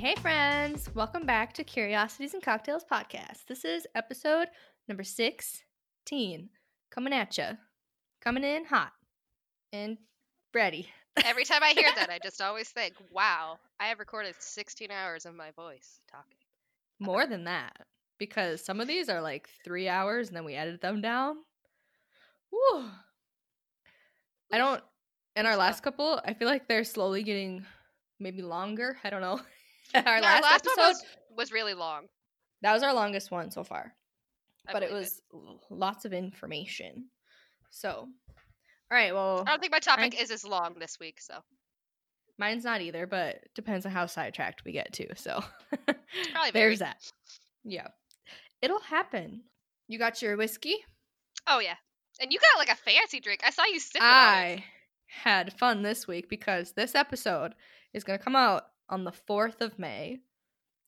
Hey, friends. Welcome back to Curiosities and Cocktails podcast. This is episode number 16. Coming at ya. Coming in hot and ready. Every time I hear that, I just always think, wow, I have recorded 16 hours of my voice talking. More than that, because some of these are like 3 hours and then we edit them down. Woo. I don't, in our last couple, I feel like they're slowly getting maybe longer. I don't know. Our last episode was really long. That was our longest one so far. But it was lots of information. So, all right, well. I don't think my topic is as long this week, so. Mine's not either, but depends on how sidetracked we get to, so. Probably there's that. Yeah. It'll happen. You got your whiskey? Oh, yeah. And you got like a fancy drink. I saw you sipping on it. I had fun this week because this episode is going to come out on the 4th of May,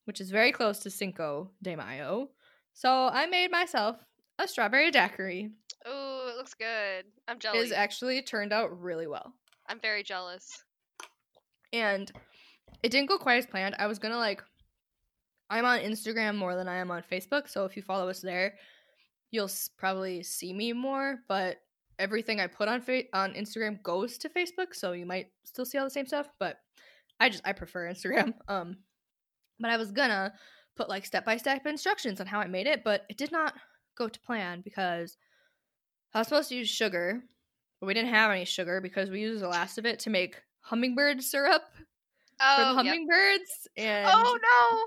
which is very close to Cinco de Mayo. So I made myself a strawberry daiquiri. Oh, it looks good. I'm jealous. It actually turned out really well. I'm very jealous. And it didn't go quite as planned. I was going to I'm on Instagram more than I am on Facebook. So if you follow us there, you'll probably see me more. But everything I put on Instagram goes to Facebook. So you might still see all the same stuff. But I prefer Instagram. But I was gonna put step-by-step instructions on how I made it, but it did not go to plan because I was supposed to use sugar, but we didn't have any sugar because we used the last of it to make hummingbird syrup for the hummingbirds. Yep. And oh no!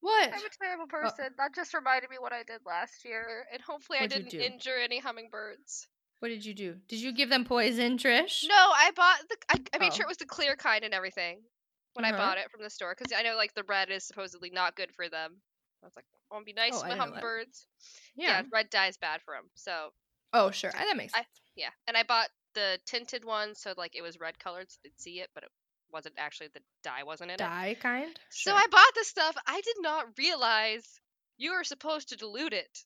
What? I'm a terrible person. That just reminded me what I did last year, and hopefully I didn't injure any hummingbirds. What did you do? Did you give them poison, Trish? No, I bought I made sure it was the clear kind and everything when I bought it from the store because I know the red is supposedly not good for them. I was like, I want to be nice with hummingbirds. Yeah, red dye is bad for them. So. Oh sure, that makes sense. And I bought the tinted one, so it was red colored, so they'd see it, but it wasn't actually the dye wasn't in it. Dye kind. Sure. So I bought this stuff. I did not realize you were supposed to dilute it.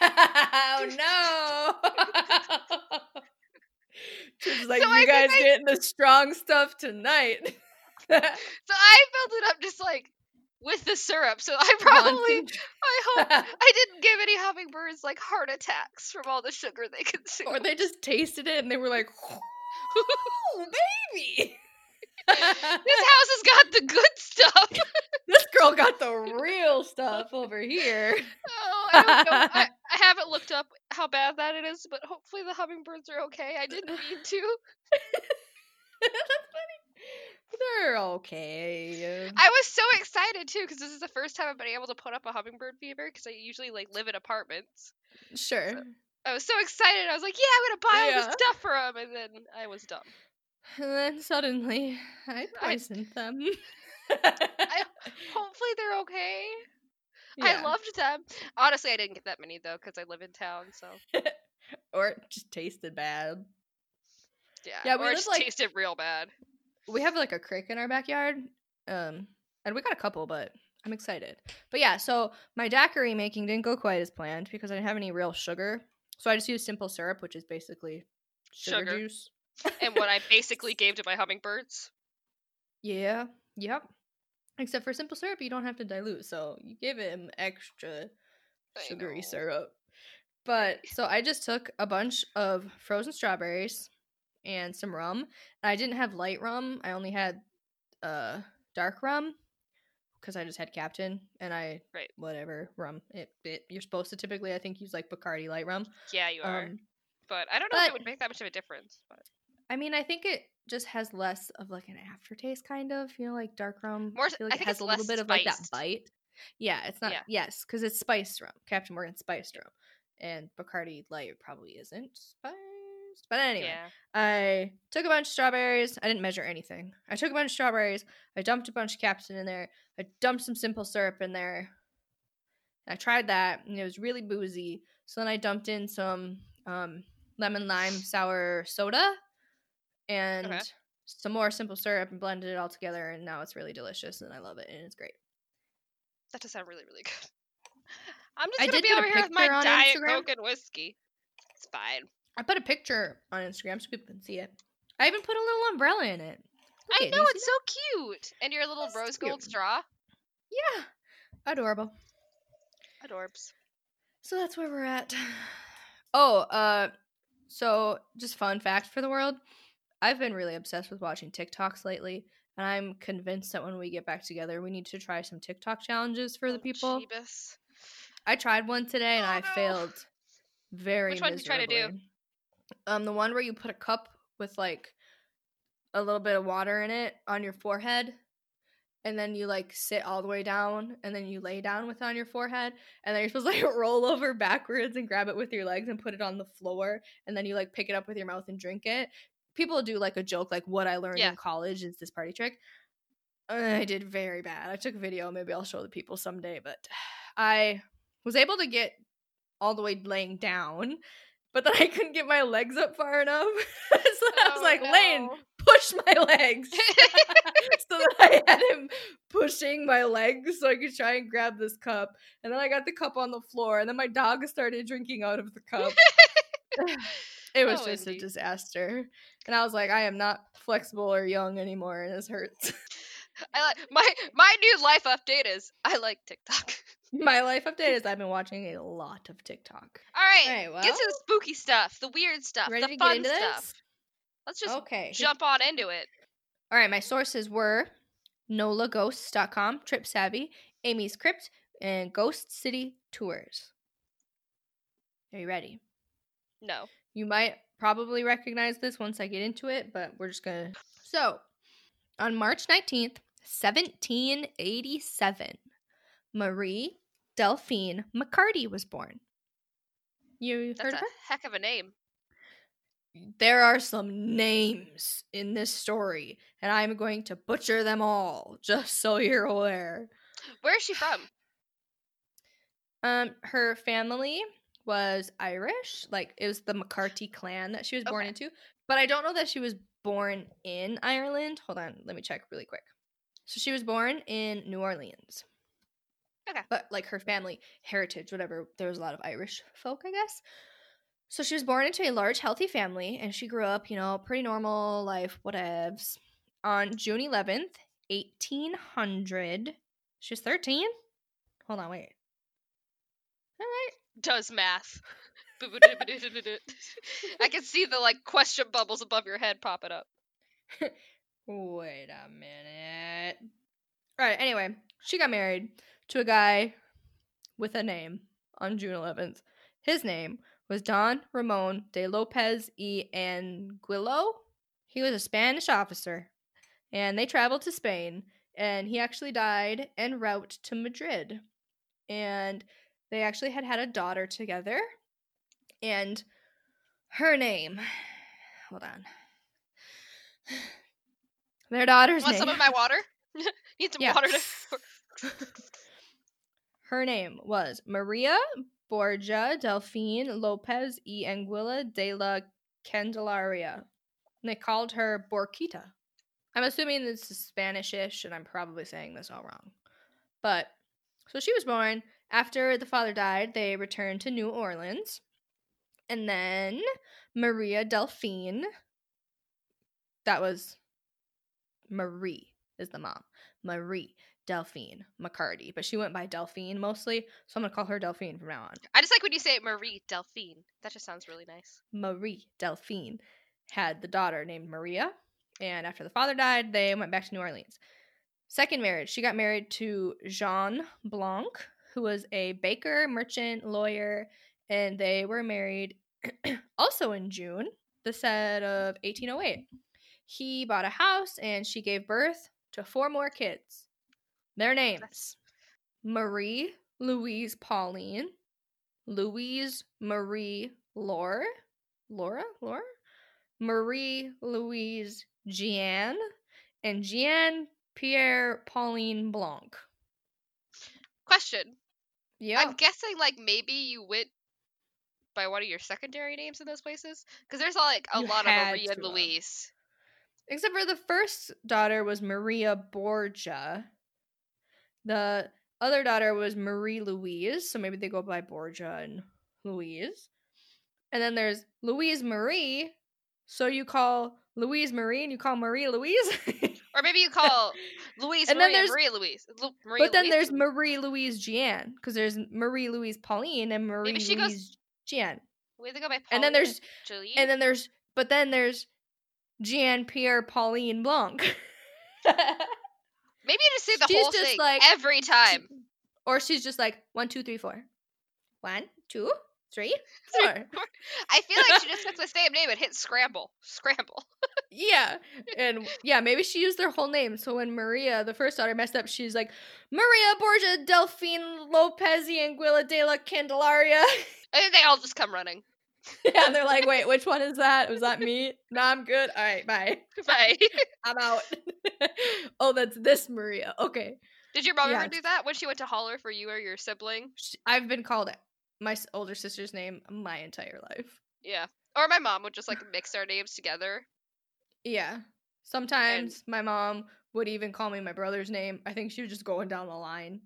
Oh no! She's like, so you guys getting the strong stuff tonight. So I filled it up just with the syrup. So I probably, I hope I didn't give any hummingbirds heart attacks from all the sugar they consumed. Or they just tasted it and they were like, "Oh, baby, this house has got the good stuff." This girl got the real stuff over here. Oh, I don't know. I haven't looked up how bad that it is, but hopefully the hummingbirds are okay. I didn't mean to. That's funny. They're okay. I was so excited too because this is the first time I've been able to put up a hummingbird feeder because I usually live in apartments. Sure. So I was so excited. I was like, "Yeah, I'm gonna buy all this stuff for them," and then I was dumb. And then suddenly, I poisoned them. Hopefully they're okay. Yeah. I loved them. Honestly, I didn't get that many though because I live in town. So, or it just tasted bad. Yeah. Or it just tasted real bad. We have a creek in our backyard, and we got a couple, but I'm excited. But yeah, so my daiquiri making didn't go quite as planned because I didn't have any real sugar, so I just used simple syrup, which is basically sugar juice. And what I basically gave to my hummingbirds. Yeah. Yep. Except for simple syrup, you don't have to dilute, so you give him extra sugary syrup. But so I just took a bunch of frozen strawberries and some rum. And I didn't have light rum. I only had dark rum because I just had Captain and whatever rum. You're supposed to typically, I think, use Bacardi light rum. Yeah, you are. But I don't know if it would make that much of a difference. But I mean, I think it just has less of an aftertaste, kind of. You know, dark rum. More, I think it has a little bit of that bite. Yeah, it's not. Yeah. Yes, because it's spiced rum. Captain Morgan spiced rum, and Bacardi Light probably isn't spiced. But anyway, I took a bunch of strawberries. I didn't measure anything. I took a bunch of strawberries. I dumped a bunch of Captain in there. I dumped some simple syrup in there. I tried that, and it was really boozy. So then I dumped in some lemon lime sour soda and some more simple syrup and blended it all together, and now it's really delicious and I love it and it's great. That does sound really, really good. I'm just gonna be over here with my diet Coke and whiskey. It's fine. I put a picture on Instagram so people can see it. I even put a little umbrella in it. I know, it's so cute. And your little rose gold straw. Yeah. Adorable. Adorbs. So that's where we're at. Oh, so just fun fact for the world. I've been really obsessed with watching TikToks lately, and I'm convinced that when we get back together, we need to try some TikTok challenges for the people. Jeebus. I tried one today, and I failed very miserably. Which one did you try to do? The one where you put a cup with, like, a little bit of water in it on your forehead, and then you, like, sit all the way down, and then you lay down with it on your forehead, and then you're supposed to, like, roll over backwards and grab it with your legs and put it on the floor, and then you, like, pick it up with your mouth and drink it. People do, like, a joke, like, what I learned in college is this party trick. I did very bad. I took a video. Maybe I'll show the people someday, but I was able to get all the way laying down, but then I couldn't get my legs up far enough. So I was like, Lane, push my legs. So that I had him pushing my legs so I could try and grab this cup. And then I got the cup on the floor, and then my dog started drinking out of the cup. It was just a disaster. And I was like, I am not flexible or young anymore, and this hurts. My new life update is I like TikTok. My life update is I've been watching a lot of TikTok. All right, well, get to the spooky stuff, the weird stuff, ready the fun stuff. This? Let's just jump on into it. All right, my sources were nolaghosts.com, Trip Savvy, Amy's Crypt, and Ghost City Tours. Are you ready? No. You might probably recognize this once I get into it, but we're just going to. So, on March 19th, 1787, Marie Delphine McCarty was born. You heard of her? That's a heck of a name. There are some names in this story, and I'm going to butcher them all, just so you're aware. Where is she from? Her family was Irish. Like, it was the McCarty clan that she was born into. But I don't know that she was born in Ireland. Hold on, let me check really quick. So she was born in New Orleans. Okay. But, like, her family heritage, whatever, there was a lot of Irish folk, I guess. So she was born into a large, healthy family, and she grew up, you know, pretty normal life, whatevs. On June 11th, 1800, she was 13? Hold on, wait. All right. Does math. I can see the, like, question bubbles above your head popping up. Wait a minute. All right, anyway, she got married to a guy with a name on June 11th. His name was Don Ramon de Lopez y Anguillo. He was a Spanish officer, and they traveled to Spain, and he actually died en route to Madrid. And they actually had a daughter together, and her name, hold on, their daughter's name. Want some of my water? Need some water to... Her name was Maria Borgia Delphine Lopez y Anguilla de la Candelaria. And they called her Borquita. I'm assuming this is Spanish-ish, and I'm probably saying this all wrong. But, so she was born. After the father died, they returned to New Orleans. And then Maria Delphine, that was Marie, is the mom. Marie Delphine McCarty, but she went by Delphine mostly, so I'm gonna call her Delphine from now on. I just like when you say Marie Delphine. That just sounds really nice. Marie Delphine had the daughter named Maria, and after the father died, they went back to New Orleans. Second marriage, she got married to Jean Blanc, who was a baker, merchant, lawyer, and they were married also in June, the set of 1808. He bought a house, and she gave birth to 4 more kids. Their names, Marie Louise Pauline, Louise Marie Laura, Marie Louise Jeanne, and Jeanne Pierre Pauline Blanc. Question. Yeah. I'm guessing, like, maybe you went by one of your secondary names in those places? Because there's, like, a lot of Marie and Louise. Except for the first daughter was Maria Borgia. The other daughter was Marie Louise, so maybe they go by Borgia and Louise. And then there's Louise Marie, so you call Louise Marie and you call Marie Louise? Or maybe you call Louise and Marie, then there's Marie Louise Jeanne, because there's Marie Louise Pauline and Marie Louise Jeanne. We have to go by Pauline. And then there's Julie. And then there's Jean Pierre Pauline Blanc. Maybe you just say the she's whole thing like, every time. Or she's just like 1, 2, 3, 4. 1, 2, 3, 4. I feel like she just took the same name and hit scramble. Yeah. And yeah, maybe she used their whole name. So when Maria, the first daughter, messed up, she's like, Maria Borgia Delphine Lopez y Anguilla de la Candelaria. And then they all just come running. Yeah, they're like, wait, which one is that? Was that me? No, I'm good. All right, bye. Bye. I'm out. Oh, that's this Maria. Okay. Did your mom ever do that when she went to holler for you or your sibling? I've been called my older sister's name my entire life. Yeah. Or my mom would just like mix our names together. Yeah. Sometimes my mom would even call me my brother's name. I think she was just going down the line.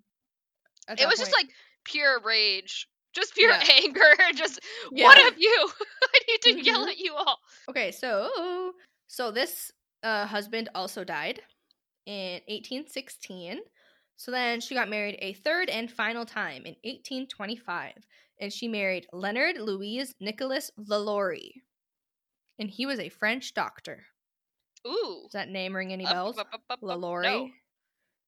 It was just like pure rage. Just pure anger. Just, what have you? I need to yell at you all. Okay, so this husband also died in 1816. So then she got married a third and final time in 1825. And she married Leonard Louis Nicolas LaLaurie. And he was a French doctor. Ooh. Does that name ring any bells? LaLaurie? No.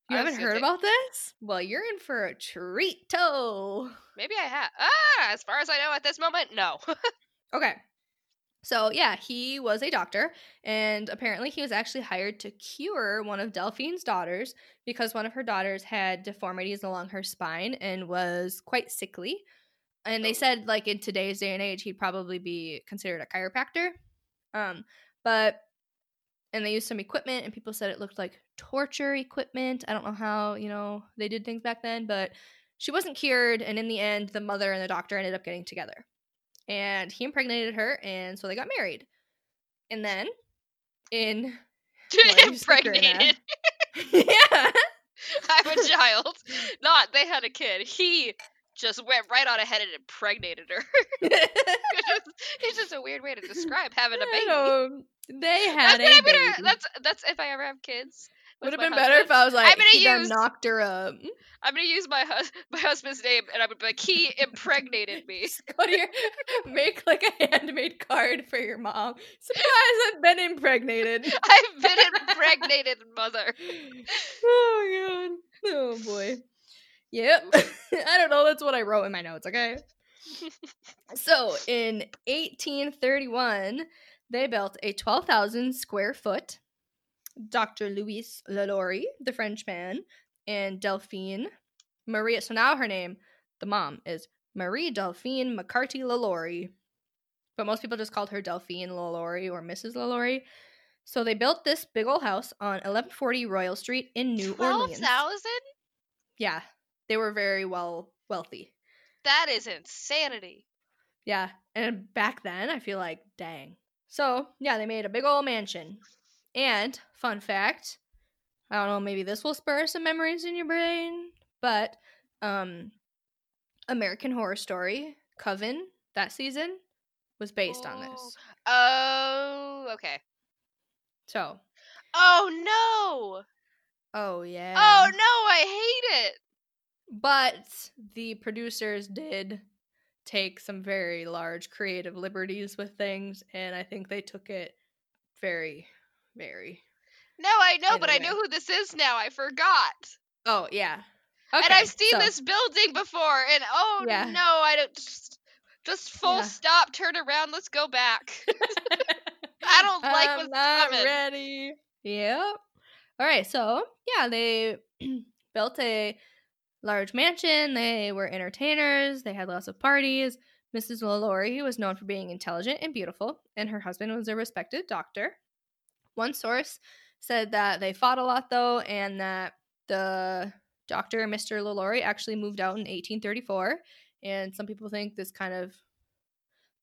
You haven't heard about this? Well, you're in for a treat-o. Maybe I have. As far as I know at this moment, no. Okay. So, yeah, he was a doctor, and apparently he was actually hired to cure one of Delphine's daughters because one of her daughters had deformities along her spine and was quite sickly. And they said, like, in today's day and age, he'd probably be considered a chiropractor. And they used some equipment, and people said it looked like torture equipment. I don't know how, they did things back then, but she wasn't cured, and in the end, the mother and the doctor ended up getting together. And he impregnated her, and so they got married. And then, impregnated. Yeah. I'm a child. They had a kid. He just went right on ahead and impregnated her. It's just a weird way to describe having a baby. They had a baby. That's if I ever have kids. Would have been husband. Better if I was like, he done knocked her up. I'm going to use my husband's name, and I would be like, he impregnated me. Go to make like a handmade card for your mom. Surprise, I've been impregnated. I've been impregnated, mother. Oh, God. Oh, boy. Yep. I don't know. That's what I wrote in my notes, okay? So, in 1831, they built a 12,000 square foot Dr. Louis LaLaurie, the Frenchman, and Delphine Maria. So now her name, the mom, is Marie Delphine McCarty LaLaurie. But most people just called her Delphine LaLaurie or Mrs. LaLaurie. So they built this big old house on 1140 Royal Street in New Orleans. 12,000? Yeah. They were very wealthy. That is insanity. Yeah. And back then, I feel like, dang. So, yeah, they made a big old mansion. And, fun fact, I don't know, maybe this will spur some memories in your brain, but American Horror Story, Coven, that season, was based on this. Oh, okay. So. Oh, no! Oh, yeah. Oh, no, I hate it! But the producers did take some very large creative liberties with things, and I think they took it very... No, I know, but I know who this is now. I forgot. Oh, yeah. Okay, and I've seen this building before, and no, I don't... Just full stop, turn around, let's go back. I don't like what's coming. I'm ready. Yep. All right, so, yeah, they built a large mansion. They were entertainers. They had lots of parties. Mrs. LaLaurie was known for being intelligent and beautiful, and her husband was a respected doctor. One source said that they fought a lot, though, and that the doctor, Mr. LaLaurie, actually moved out in 1834, and some people think this kind of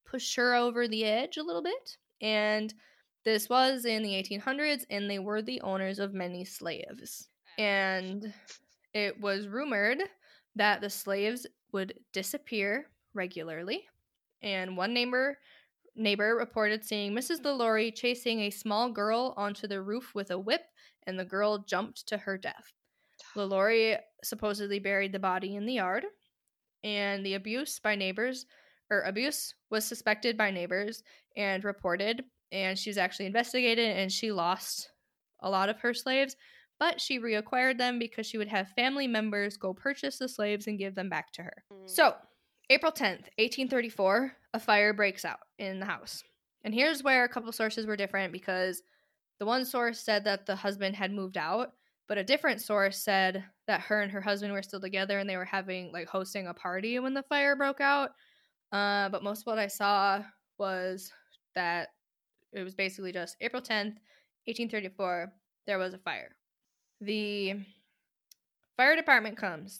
pushed her over the edge a little bit, and this was in the 1800s, and they were the owners of many slaves, and it was rumored that the slaves would disappear regularly, and one neighbor reported seeing Mrs. LaLaurie chasing a small girl onto the roof with a whip and the girl jumped to her death. LaLaurie supposedly buried the body in the yard, and the abuse was suspected by neighbors and reported, and she was actually investigated, and she lost a lot of her slaves, but she reacquired them because she would have family members go purchase the slaves and give them back to her. So, April 10th, 1834, a fire breaks out in the house. And here's where a couple sources were different, because the one source said that the husband had moved out, but a different source said that her and her husband were still together and they were having, like, hosting a party when the fire broke out. But most of what I saw was that it was basically just April 10th, 1834, there was a fire. The fire department comes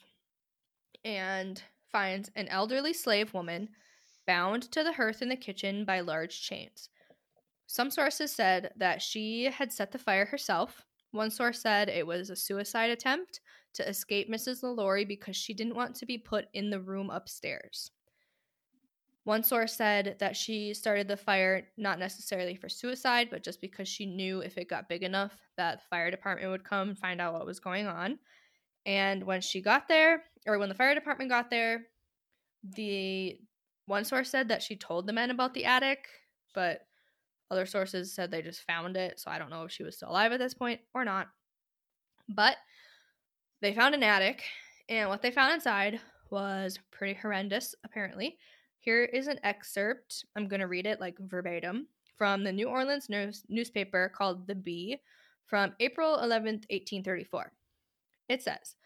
and finds an elderly slave woman bound to the hearth in the kitchen by large chains. Some sources said that she had set the fire herself. One source said it was a suicide attempt to escape Mrs. LaLaurie because she didn't want to be put in the room upstairs. One source said that she started the fire not necessarily for suicide, but just because she knew if it got big enough that the fire department would come and find out what was going on. And when she got there, or when the fire department got there, the one source said that she told the men about the attic, but other sources said they just found it, so I don't know if she was still alive at this point or not. But they found an attic, and what they found inside was pretty horrendous, apparently. Here is an excerpt, I'm going to read it like verbatim, from the New Orleans newspaper called The Bee from April 11th, 1834. It says,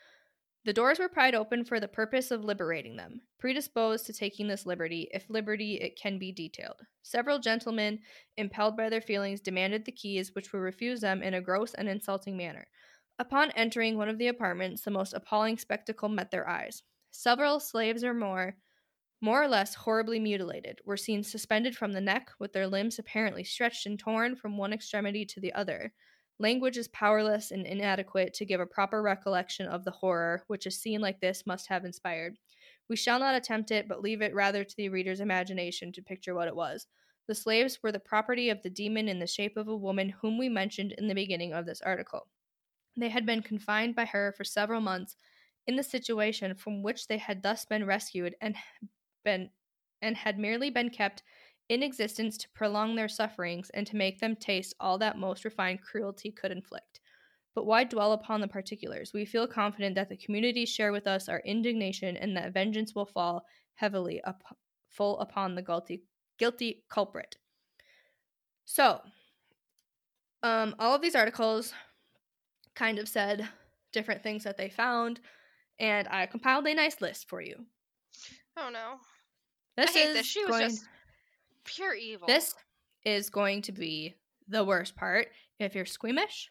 "The doors were pried open for the purpose of liberating them, predisposed to taking this liberty, if liberty it can be detailed. Several gentlemen, impelled by their feelings, demanded the keys, which were refused them in a gross and insulting manner. Upon entering one of the apartments, the most appalling spectacle met their eyes. Several slaves or more or less horribly mutilated, were seen suspended from the neck, with their limbs apparently stretched and torn from one extremity to the other. Language is powerless and inadequate to give a proper recollection of the horror which a scene like this must have inspired. We shall not attempt it, but leave it rather to the reader's imagination to picture what it was. The slaves were the property of the demon in the shape of a woman whom we mentioned in the beginning of this article. They had been confined by her for several months in the situation from which they had thus been rescued and had merely been kept in existence to prolong their sufferings and to make them taste all that most refined cruelty could inflict. But why dwell upon the particulars? We feel confident that the community share with us our indignation and that vengeance will fall heavily full upon the guilty culprit." So, all of these articles kind of said different things that they found, and I compiled a nice list for you. Oh no. I hate this. She was just pure evil. This is going to be the worst part. If you're squeamish,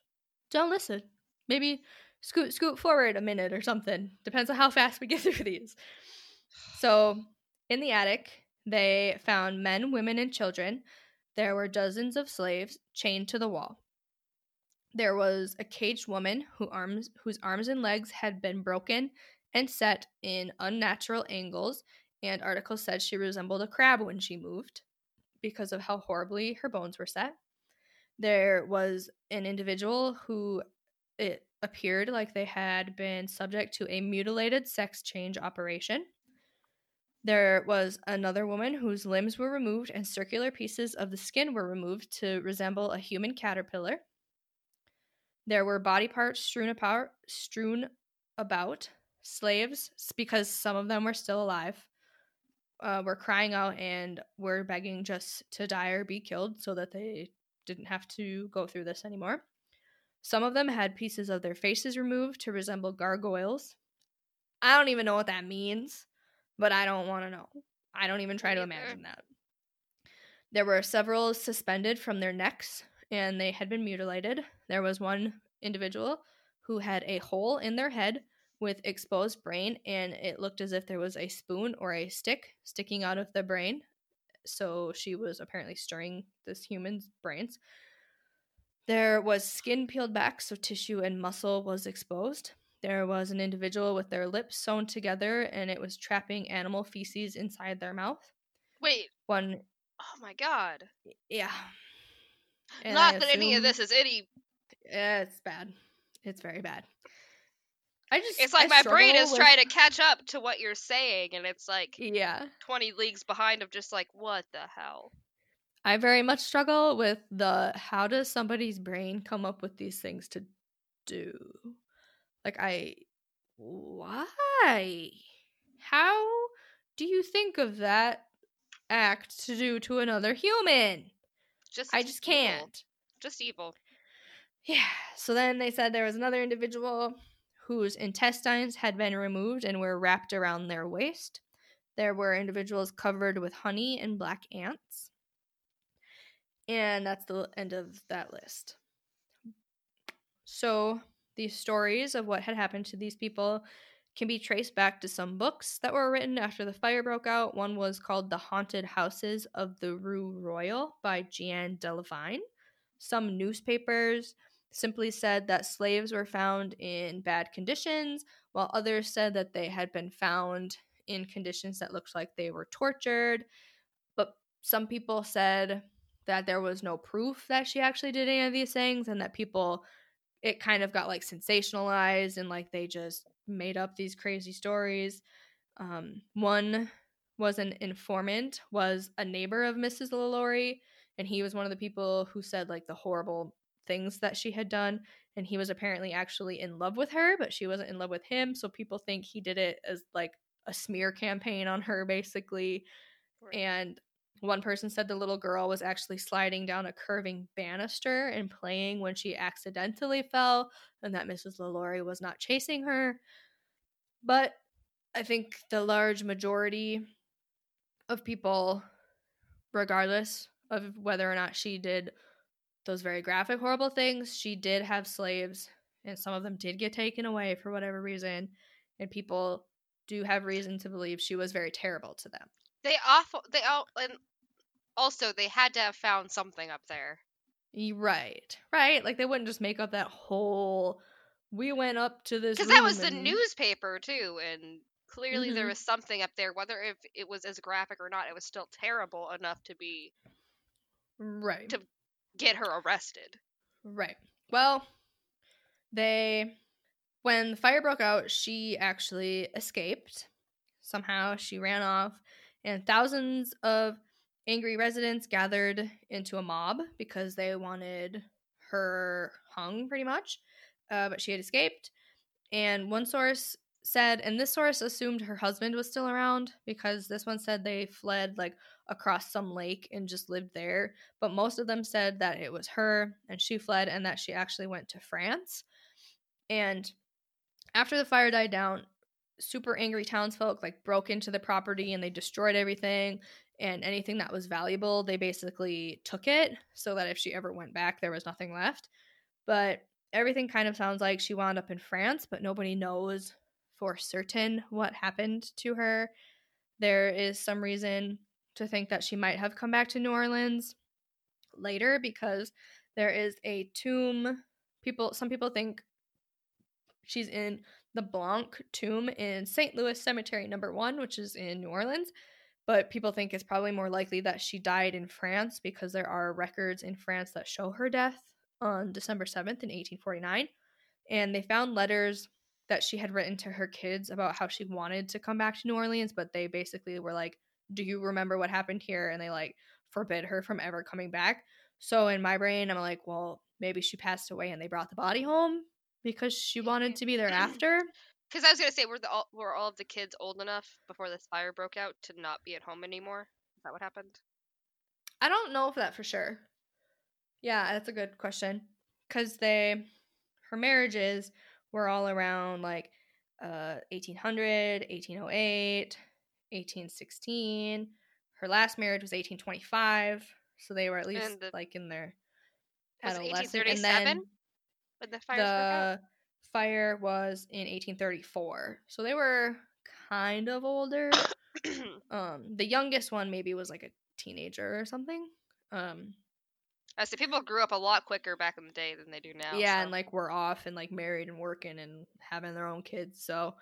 don't listen. Maybe scoot forward a minute or something. Depends on how fast we get through these. So, in the attic, they found men, women, and children. There were dozens of slaves chained to the wall. There was a caged woman whose arms and legs had been broken and set in unnatural angles, and articles said she resembled a crab when she moved, because of how horribly her bones were set. There was an individual who it appeared like they had been subject to a mutilated sex change operation. There was another woman whose limbs were removed and circular pieces of the skin were removed to resemble a human caterpillar. There were body parts strewn about. Slaves, because some of them were still alive, were crying out and were begging just to die or be killed so that they didn't have to go through this anymore. Some of them had pieces of their faces removed to resemble gargoyles. I don't even know what that means, but I don't want to know. I don't even try to imagine that. There were several suspended from their necks, and they had been mutilated. There was one individual who had a hole in their head with exposed brain, and it looked as if there was a spoon or a stick sticking out of the brain. So she was apparently stirring this human's brains. There was skin peeled back, so tissue and muscle was exposed. There was an individual with their lips sewn together, and it was trapping animal feces inside their mouth. Wait. One. Oh my god. Yeah. And Not that any of this is any. It's bad. It's very bad. My brain is trying to catch up to what you're saying, and it's like 20 leagues behind of just like, what the hell? I very much struggle with the how does somebody's brain come up with these things to do? Like, why? How do you think of that act to do to another human? I just can't. Evil. Just evil. Yeah. So then they said there was another individual whose intestines had been removed and were wrapped around their waist. There were individuals covered with honey and black ants. And that's the end of that list. So these stories of what had happened to these people can be traced back to some books that were written after the fire broke out. One was called The Haunted Houses of the Rue Royal by Jeanne Delavigne. Some newspapers simply said that slaves were found in bad conditions, while others said that they had been found in conditions that looked like they were tortured. But some people said that there was no proof that she actually did any of these things, and that people, it kind of got like sensationalized and like they just made up these crazy stories. One was an informant, was a neighbor of Mrs. LaLaurie, and he was one of the people who said like the horrible things that she had done, and he was apparently actually in love with her, but she wasn't in love with him, so people think he did it as like a smear campaign on her basically. Right. And one person said the little girl was actually sliding down a curving banister and playing when she accidentally fell, and that Mrs. LaLaurie was not chasing her. But I think the large majority of people, regardless of whether or not she did those very graphic, horrible things, she did have slaves, and some of them did get taken away for whatever reason, and people do have reason to believe she was very terrible to them. And also they had to have found something up there. Right. Like, they wouldn't just make up that whole, we went up to this room. Because that was the newspaper, too, and clearly there was something up there. Whether if it was as graphic or not, it was still terrible enough to be... Right. To get her arrested. Right. Well, when the fire broke out, she actually escaped. Somehow she ran off. And thousands of angry residents gathered into a mob because they wanted her hung, pretty much. But she had escaped. And one source said, and this source assumed her husband was still around, because this one said they fled like across some lake and just lived there. But most of them said that it was her and she fled, and that she actually went to France. And after the fire died down, super angry townsfolk like broke into the property and they destroyed everything, and anything that was valuable, they basically took it, so that if she ever went back, there was nothing left. But everything kind of sounds like she wound up in France, but nobody knows for certain what happened to her. There is some reason to think that she might have come back to New Orleans later, because there is a tomb. Some people think she's in the Blanc tomb in St. Louis Cemetery number 1, which is in New Orleans. But people think it's probably more likely that she died in France, because there are records in France that show her death on December 7th in 1849. And they found letters that she had written to her kids about how she wanted to come back to New Orleans, but they basically were like, do you remember what happened here? And they like forbid her from ever coming back. So in my brain, I'm like, well, maybe she passed away and they brought the body home, because she wanted to be there after. Because I was going to say, were all of the kids old enough before this fire broke out to not be at home anymore? Is that what happened? I don't know that for sure. Yeah, that's a good question. Because her marriages were all around, like, 1800, 1808, 1816. Her last marriage was 1825. So they were at least, in their adolescence. 1837? And then, when the fire was in 1834, so they were kind of older. The youngest one maybe was like a teenager or something. I see, people grew up a lot quicker back in the day than they do now. Yeah, so. And like were off and like married and working and having their own kids, so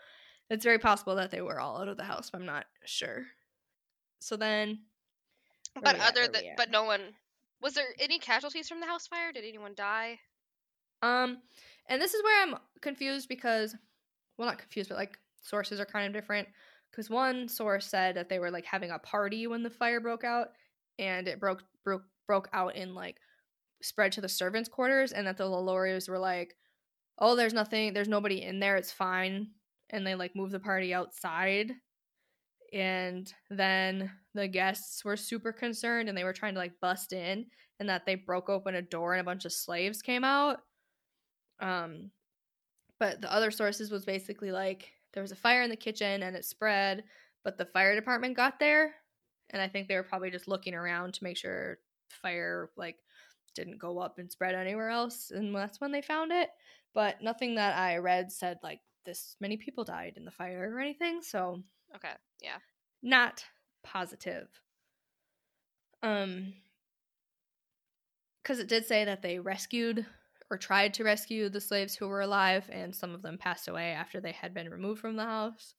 it's very possible that they were all out of the house, but I'm not sure. So then, no one was there any casualties from the house fire? Did anyone die? And this is where I'm confused because, well, not confused, but like sources are kind of different. Because one source said that they were like having a party when the fire broke out, and it broke out and like spread to the servants' quarters, and that the LaLauries were like, "Oh, there's nothing, there's nobody in there, it's fine," and they like moved the party outside. And then the guests were super concerned, and they were trying to like bust in, and that they broke open a door and a bunch of slaves came out. But the other sources was basically like there was a fire in the kitchen and it spread, but the fire department got there, and I think they were probably just looking around to make sure fire like didn't go up and spread anywhere else, and that's when they found it. But nothing that I read said like this many people died in the fire or anything, so okay, yeah, not positive. Because it did say that they rescued or tried to rescue the slaves who were alive, and some of them passed away after they had been removed from the house.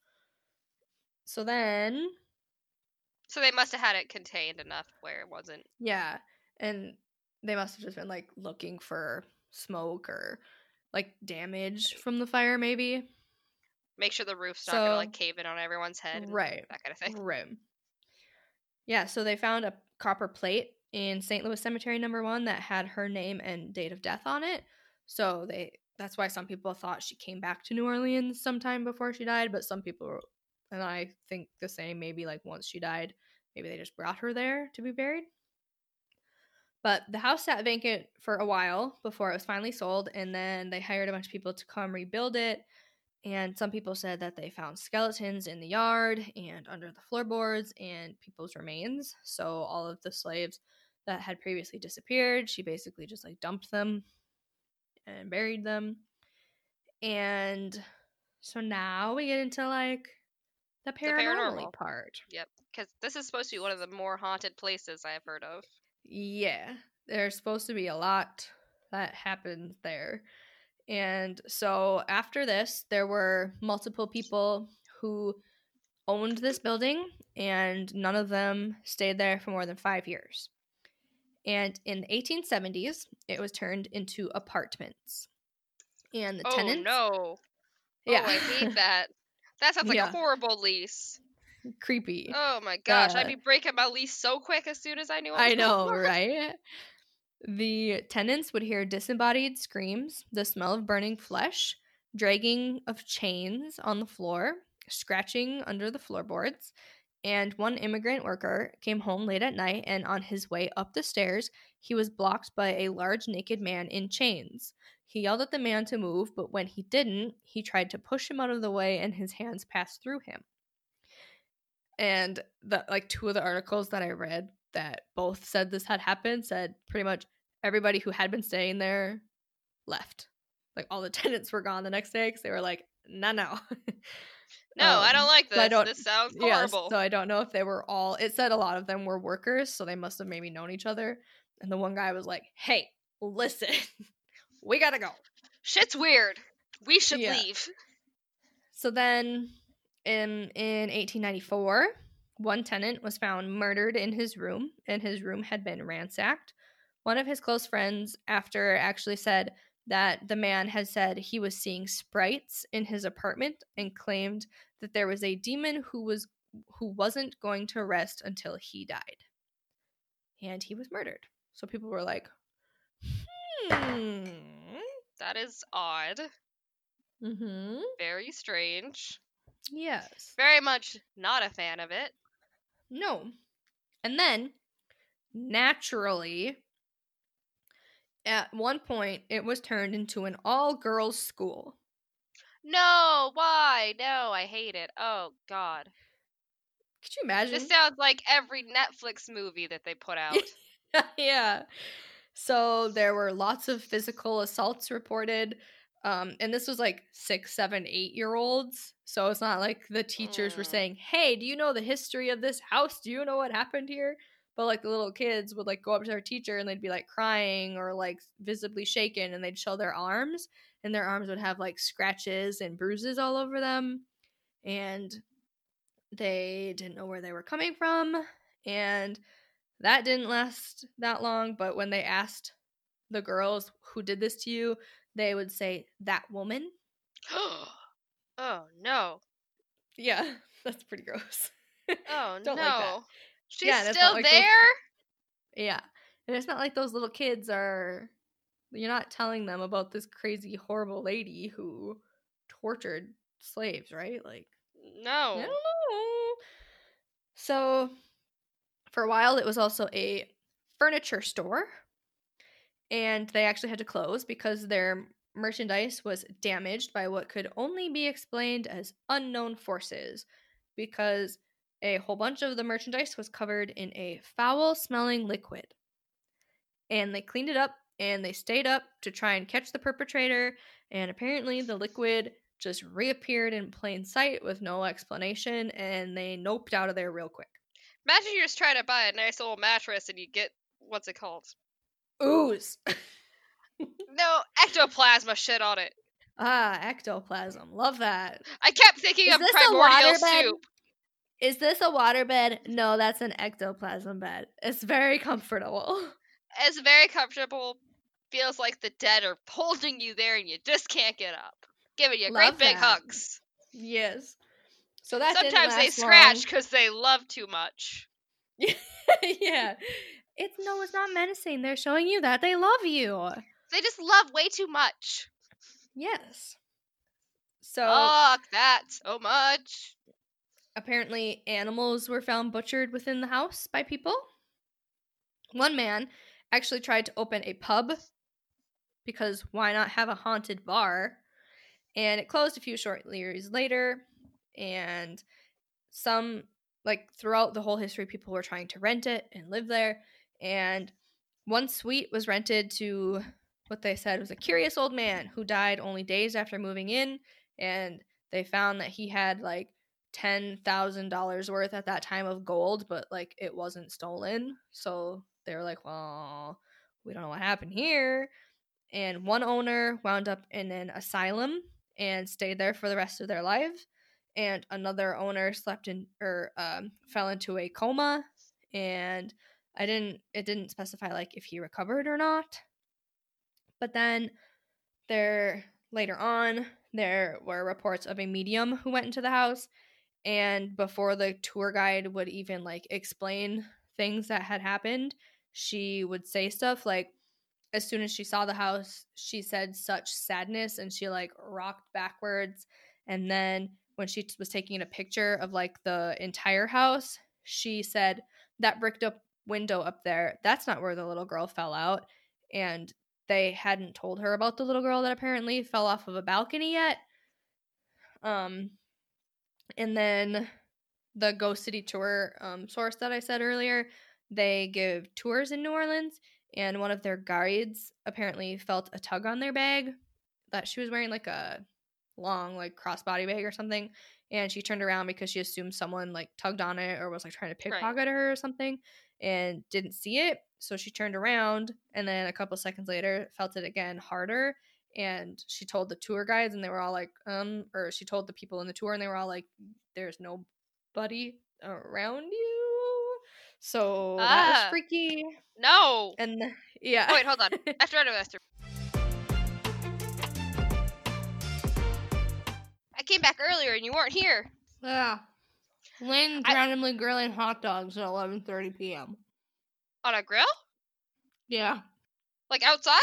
So they must have had it contained enough where it wasn't. Yeah, and they must have just been like looking for smoke or like damage from the fire, maybe. Make sure the roof's not gonna like cave in on everyone's head. Right. That kind of thing. Right. Yeah, so they found a copper plate in St. Louis Cemetery number 1 that had her name and date of death on it. So that's why some people thought she came back to New Orleans sometime before she died, but some people, and I think the same, maybe like once she died, maybe they just brought her there to be buried. But the house sat vacant for a while before it was finally sold, and then they hired a bunch of people to come rebuild it. And some people said that they found skeletons in the yard and under the floorboards and people's remains. So all of the slaves that had previously disappeared, she basically just like dumped them and buried them. And so now we get into like the paranormal part. Yep, because this is supposed to be one of the more haunted places I've heard of. Yeah, there's supposed to be a lot that happens there. And so after this, there were multiple people who owned this building, and none of them stayed there for more than 5 years. And in the 1870s, it was turned into apartments. And the tenants... Oh, no. Yeah. Oh, I hate that. That sounds like a horrible lease. Creepy. Oh my gosh, I'd be breaking my lease so quick as soon as I knew I know, going on. Right? The tenants would hear disembodied screams, the smell of burning flesh, dragging of chains on the floor, scratching under the floorboards, and one immigrant worker came home late at night, and on his way up the stairs, he was blocked by a large naked man in chains. He yelled at the man to move, but when he didn't, he tried to push him out of the way, and his hands passed through him. And two of the articles that I read that both said this had happened said pretty much everybody who had been staying there left. Like, all the tenants were gone the next day because they were like, no. No, I don't like this. This sounds horrible. Yeah, so I don't know if they were all... It said a lot of them were workers, so they must have maybe known each other. And the one guy was like, "Hey, listen, we gotta go. Shit's weird. We should leave." So then... In 1894, one tenant was found murdered in his room, and his room had been ransacked. One of his close friends after actually said that the man had said he was seeing sprites in his apartment and claimed that there was a demon who wasn't going to rest until he died. And he was murdered. So people were like, that is odd. Mm-hmm. Very strange. Yes. Very much not a fan of it. No. And then, naturally, at one point, it was turned into an all-girls school. No! Why? No, I hate it. Oh, God. Could you imagine? This sounds like every Netflix movie that they put out. Yeah. So there were lots of physical assaults reported. And this was like 6, 7, 8-year-olds. So it's not like the teachers were saying, "Hey, do you know the history of this house? Do you know what happened here?" But like the little kids would like go up to their teacher and they'd be like crying or like visibly shaken, and they'd show their arms, and their arms would have like scratches and bruises all over them. And they didn't know where they were coming from. And that didn't last that long. But when they asked the girls, "Who did this to you?" they would say, that woman. Oh, no. Yeah, that's pretty gross. Oh, no. Like that. She's still like there? Those... Yeah. And it's not like those little kids are... You're not telling them about this crazy, horrible lady who tortured slaves, right? Like, no. I don't know. So, for a while, it was also a furniture store. And they actually had to close because their merchandise was damaged by what could only be explained as unknown forces, because a whole bunch of the merchandise was covered in a foul-smelling liquid. And they cleaned it up, and they stayed up to try and catch the perpetrator, and apparently the liquid just reappeared in plain sight with no explanation, and they noped out of there real quick. Imagine you just try to buy a nice old mattress and you get, what's it called? Ooze. No, ectoplasma shit on it. Ah, ectoplasm. Love that. I kept thinking of primordial soup. Is this a waterbed? No, that's an ectoplasm bed. It's very comfortable. It's very comfortable. Feels like the dead are holding you there and you just can't get up. Giving you great big hugs. Yes. So that sometimes they scratch because they love too much. Yeah. It's not menacing. They're showing you that they love you. They just love way too much. Yes. So fuck that so much. Apparently, animals were found butchered within the house by people. One man actually tried to open a pub, because why not have a haunted bar? And it closed a few short years later, and some, like, throughout the whole history, people were trying to rent it and live there, and one suite was rented to what they said was a curious old man who died only days after moving in, and they found that he had, like, $10,000 worth at that time of gold, but, like, it wasn't stolen, so... They were like, well, we don't know what happened here. And one owner wound up in an asylum and stayed there for the rest of their life. And another owner fell into a coma. And it didn't specify, like, if he recovered or not. But then later on, there were reports of a medium who went into the house. And before the tour guide would even, like, explain things that had happened, she would say stuff like, as soon as she saw the house, she said such sadness, and she, like, rocked backwards. And then when she was taking a picture of, like, the entire house, she said, that bricked up window up there, that's not where the little girl fell out. And they hadn't told her about the little girl that apparently fell off of a balcony yet. And then the Ghost City Tour source that I said earlier, they give tours in New Orleans, and one of their guides apparently felt a tug on their bag that she was wearing, like, a long, like, crossbody bag or something, and she turned around because she assumed someone, like, tugged on it or was, like, trying to pickpocket her or something, and didn't see it, so she turned around, and then a couple seconds later felt it again harder, and she told the tour guides, and they were all like, or she told the people in the tour, and they were all like, there's no buddy around you, so that was freaky. No, and yeah. Oh, wait, hold on. After I came back earlier and you weren't here. Yeah, Lynn's randomly grilling hot dogs at 11:30 p.m. on a grill. Yeah, like outside.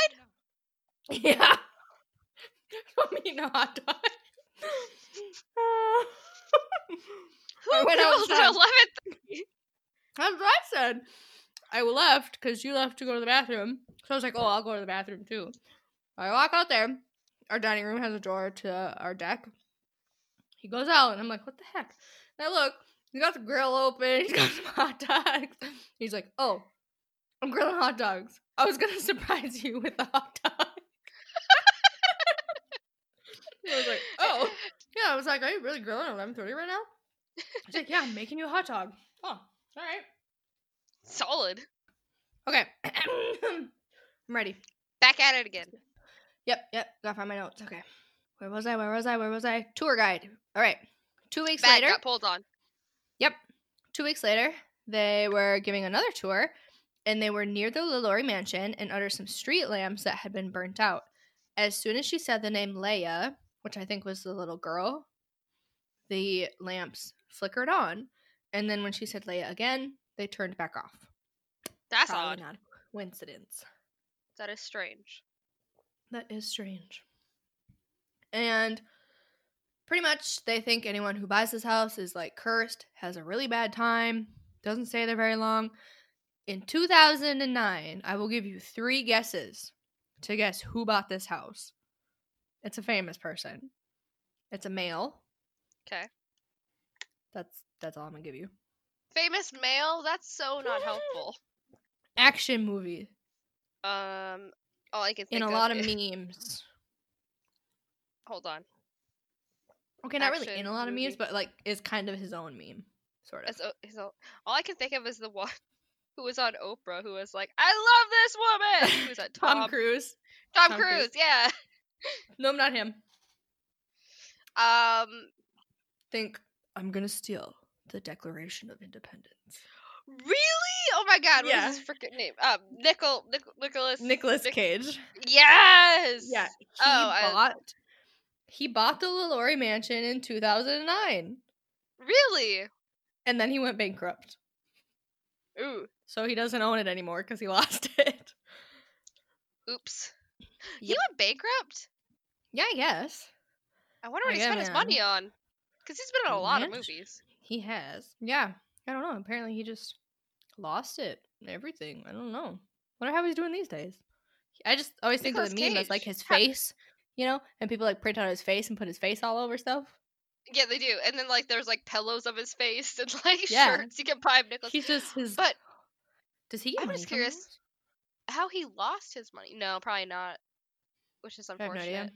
Yeah, I'm eating a hot dog. Who grilled at 11:30? That's what I said. I left because you left to go to the bathroom. So I was like, oh, I'll go to the bathroom too. I walk out there. Our dining room has a door to our deck. He goes out, and I'm like, what the heck? And I look. He got the grill open. He's got some hot dogs. He's like, oh, I'm grilling hot dogs. I was going to surprise you with the hot dog. I was like, oh. Yeah, I was like, are you really grilling at 11:30 right now? She's like, yeah, I'm making you a hot dog. Oh, all right. Solid. Okay. I'm ready. Back at it again. Yep. Gotta find my notes. Okay. Where was I? Tour guide. All right. 2 weeks later. Got pulled on. Yep. 2 weeks later, they were giving another tour, and they were near the LaLaurie mansion and under some street lamps that had been burnt out. As soon as she said the name Leia, which I think was the little girl, the lamps flickered on. And then when she said Leia again, they turned back off. That's probably odd. Not a coincidence. That is strange. That is strange. And pretty much they think anyone who buys this house is like cursed, has a really bad time, doesn't stay there very long. In 2009, I will give you three guesses to guess who bought this house. It's a famous person. It's a male. Okay. That's all I'm gonna give you. Famous male? That's so not helpful. Action movie. All I can think of. In a lot of memes. Hold on. Okay, not really in a lot of memes, but like is kind of his own meme, sort of. All I can think of is the one who was on Oprah who was like, "I love this woman." Who was that? Tom Cruise. Tom Cruise, yeah. No, not him. Think I'm gonna steal the Declaration of Independence. Really? Oh my God! What is his freaking name? Nicolas Cage. Yes. Yeah. He bought the LaLaurie mansion in 2009. Really? And then he went bankrupt. Ooh. So he doesn't own it anymore because he lost it. Oops. Yep. He went bankrupt? Yeah, I guess. I wonder what he spent his money on. Because he's been in a lot of movies. He has. Yeah. I don't know. Apparently he just lost it. Everything. I don't know. I wonder how he's doing these days. I just always think of the meme as like his face. You know? And people like print out his face and put his face all over stuff. Yeah, they do. And then like there's like pillows of his face and like shirts. You can buy him Nicholas. He's just his... But does he get money? I'm just curious how he lost his money. No, probably not. Which is unfortunate.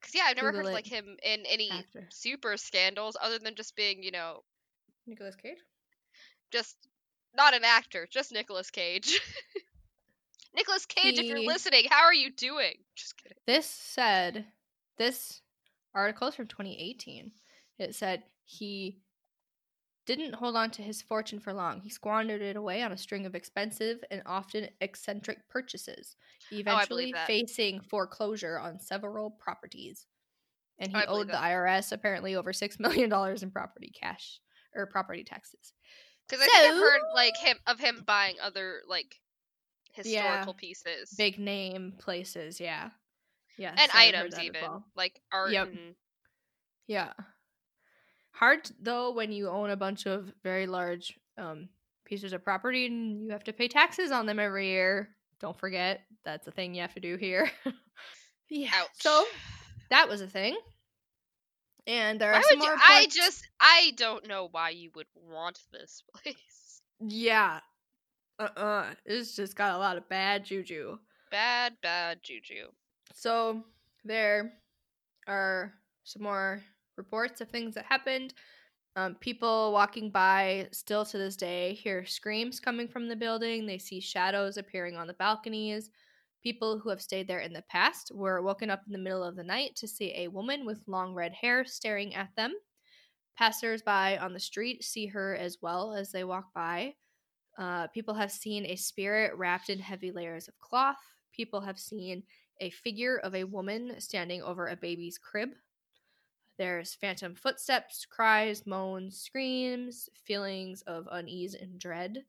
Because I've never heard of like him in any super scandals other than just being, you know... Nicolas Cage? Just not an actor. Just Nicolas Cage. Nicolas Cage, if you're listening, how are you doing? Just kidding. This article is from 2018. It said he didn't hold on to his fortune for long. He squandered it away on a string of expensive and often eccentric purchases, eventually facing foreclosure on several properties. And he owed the IRS apparently over $6 million in property taxes. Because I think I've heard of him buying other historical pieces. Big name places, yeah. And items even, like art and... Yeah. Hard, though, when you own a bunch of very large pieces of property and you have to pay taxes on them every year. Don't forget, that's a thing you have to do here. Yeah. Ouch. So, that was a thing. And there are some more... I don't know why you would want this place. Yeah. It's just got a lot of bad juju. Bad juju. So, there are some more reports of things that happened. People walking by still to this day hear screams coming from the building. They see shadows appearing on the balconies. People who have stayed there in the past were woken up in the middle of the night to see a woman with long red hair staring at them. Passersby on the street see her as well as they walk by. People have seen a spirit wrapped in heavy layers of cloth. People have seen a figure of a woman standing over a baby's crib. There's phantom footsteps, cries, moans, screams, feelings of unease and dread.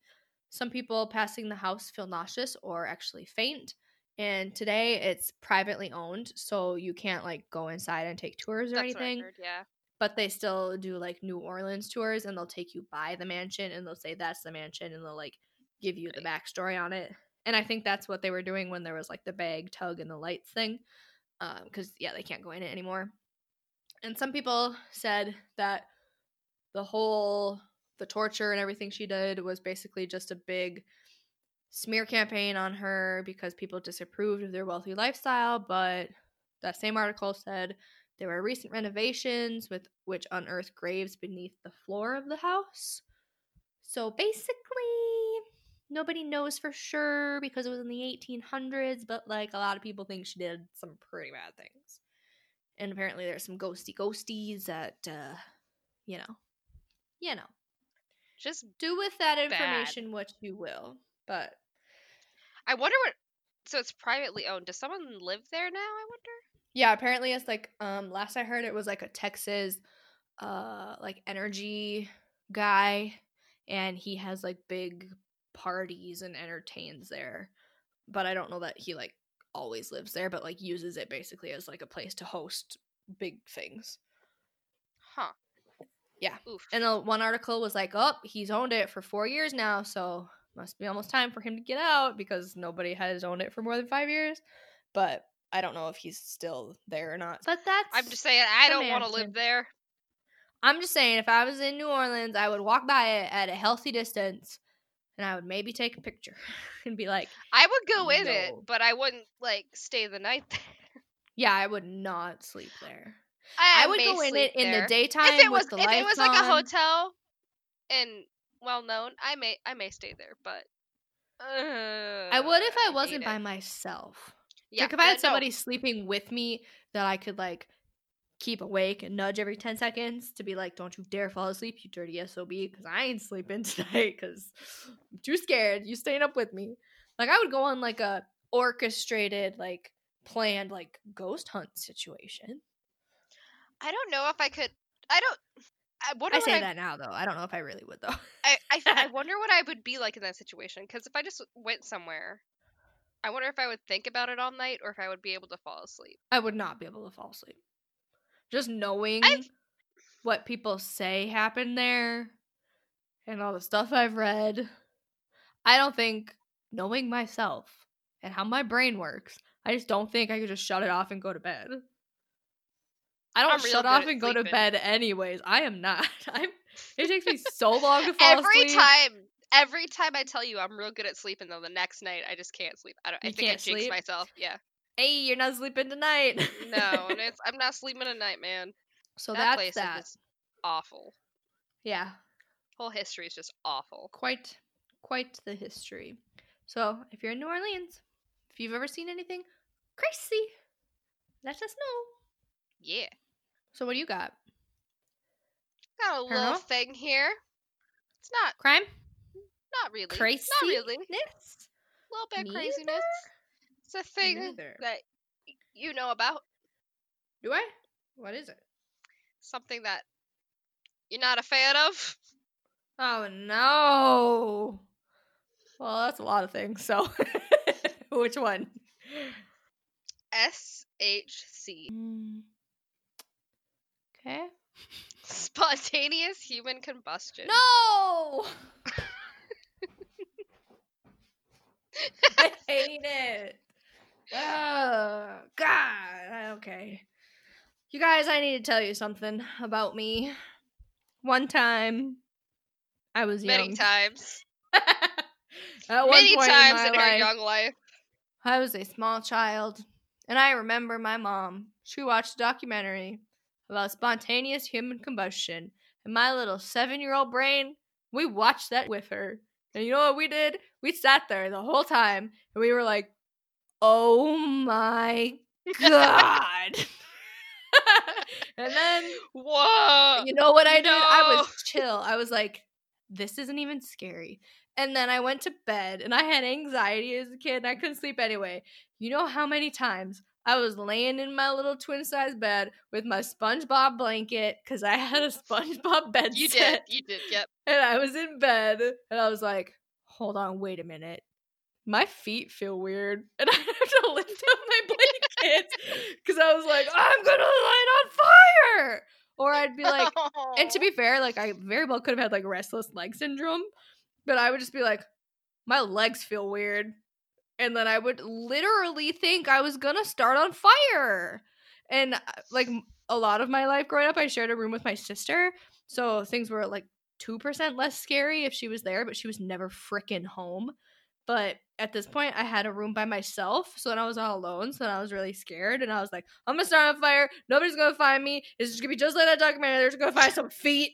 Some people passing the house feel nauseous or actually faint. And today it's privately owned, so you can't go inside and take tours or anything. That's what I heard, yeah. But they still do, New Orleans tours, and they'll take you by the mansion, and they'll say, that's the mansion, and they'll, give you the backstory on it. And I think that's what they were doing when there was, the bag tug and the lights thing. Because, they can't go in it anymore. And some people said that the torture and everything she did was basically just a big smear campaign on her because people disapproved of their wealthy lifestyle. But that same article said... There were recent renovations with which unearthed graves beneath the floor of the house. So basically, nobody knows for sure because it was in the 1800s, but a lot of people think she did some pretty bad things. And apparently there's some ghosties that, you know. Just do with that information what you will. But I wonder so it's privately owned. Does someone live there now, I wonder? Yeah, apparently it's like last I heard it was like a Texas like energy guy, and he has like big parties and entertains there. But I don't know that he like always lives there, but like uses it basically as like a place to host big things. Huh. Yeah. Oof. And one article was like, oh, he's owned it for 4 years now, so must be almost time for him to get out because nobody has owned it for more than 5 years. But I don't know if he's still there or not. But that's... I'm just saying, I don't want to live there. I'm just saying, if I was in New Orleans, I would walk by it at a healthy distance, and I would maybe take a picture and be like... I would go in it, but I wouldn't, like, stay the night there. Yeah, I would not sleep there. I would go in it in the daytime with the lights on. If it was like a hotel and well-known, I may stay there, but... I would if I wasn't by myself. Yeah, like, if I had somebody sleeping with me that I could, like, keep awake and nudge every 10 seconds to be like, don't you dare fall asleep, you dirty SOB, because I ain't sleeping tonight because I'm too scared. You staying up with me. Like, I would go on, like, a orchestrated, like, planned, like, ghost hunt situation. I don't know if I could. I say that now, though. I don't know if I really would, though. I wonder what I would be like in that situation, because if I just went somewhere... I wonder if I would think about it all night or if I would be able to fall asleep. I would not be able to fall asleep. Just knowing what people say happened there and all the stuff I've read. I don't think, knowing myself and how my brain works, I just don't think I could just shut it off and go to bed. I don't shut off and go to bed anyways. I am not. It takes me so long to fall asleep. Every time I tell you I'm real good at sleeping, though, the next night I just can't sleep. I think I jinxed myself. Yeah. Hey, you're not sleeping tonight. No, and I'm not sleeping tonight, man. So that place is awful. Yeah. Whole history is just awful. Quite the history. So if you're in New Orleans, if you've ever seen anything crazy, let us know. Yeah. So what do you got? Got a little thing here. It's not crime. Not really. Craziness? Not really. A little bit craziness. It's a thing that you know about. Do I? What is it? Something that you're not a fan of. Oh, no. Well, that's a lot of things, so. Which one? SHC. Okay. Spontaneous human combustion. No! I hate it. Oh, God. Okay. You guys, I need to tell you something about me. One time, I was young. Many times. Many times in her young life. I was a small child, and I remember my mom. She watched a documentary about spontaneous human combustion, and my little 7-year-old brain, we watched that with her. And you know what we did? We sat there the whole time, and we were like, oh my God. And then, whoa! You know what I did? No. I was chill. I was like, this isn't even scary. And then I went to bed, and I had anxiety as a kid, and I couldn't sleep anyway. You know how many times I was laying in my little twin-sized bed with my SpongeBob blanket, because I had a SpongeBob bed set. You did, yep. And I was in bed, and I was like, hold on, wait a minute. My feet feel weird, and I have to lift up my blankets, because I was like, I'm going to light on fire! Or I'd be like, and to be fair, like, I very well could have had, like, restless leg syndrome, but I would just be like, my legs feel weird. And then I would literally think I was gonna start on fire. And like a lot of my life growing up, I shared a room with my sister. So things were like 2% less scary if she was there, but she was never frickin' home. But at this point, I had a room by myself. So then I was all alone. So then I was really scared. And I was like, I'm gonna start on fire. Nobody's gonna find me. It's just gonna be just like that documentary. They're just gonna find some feet.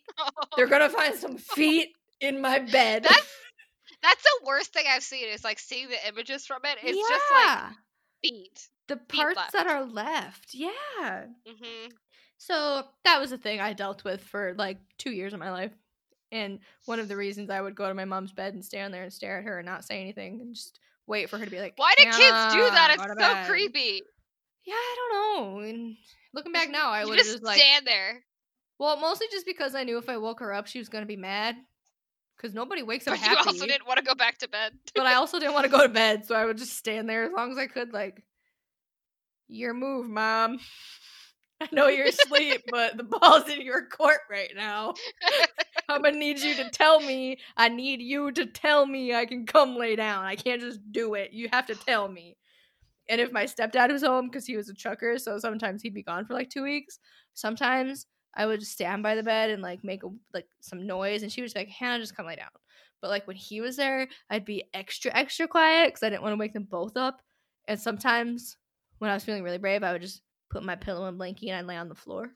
They're gonna find some feet in my bed. That's the worst thing I've seen is, like, seeing the images from it. It's just, like, feet. The parts that are left. Yeah. Mm-hmm. So that was a thing I dealt with for, like, 2 years of my life. And one of the reasons I would go to my mom's bed and stand there and stare at her and not say anything and just wait for her to be like, why do kids do that? It's so creepy. Yeah, I don't know. And looking back now, I would just like stand there. Well, mostly just because I knew if I woke her up, she was going to be mad. Because nobody wakes up happy. But you also didn't want to go back to bed. But I also didn't want to go to bed, so I would just stand there as long as I could, like, your move, Mom. I know you're asleep, but the ball's in your court right now. I'm going to need you to tell me. I need you to tell me I can come lay down. I can't just do it. You have to tell me. And if my stepdad was home, because he was a trucker, so sometimes he'd be gone for like 2 weeks. Sometimes I would just stand by the bed and like make like some noise, and she would just be like, Hannah, just come lay down. But like when he was there, I'd be extra quiet because I didn't want to wake them both up. And sometimes when I was feeling really brave, I would just put my pillow and blankie and I'd lay on the floor.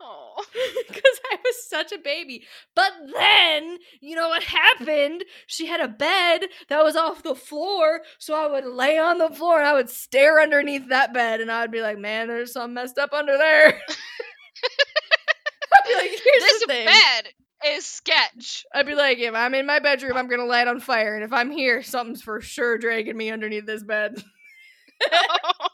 Oh, because I was such a baby. But then, you know what happened? She had a bed that was off the floor, so I would lay on the floor and I would stare underneath that bed, and I would be like, man, there's something messed up under there. I'd be like, here's this the thing. This bed is sketch. I'd be like, if I'm in my bedroom, I'm going to light on fire. And if I'm here, something's for sure dragging me underneath this bed. Oh, no.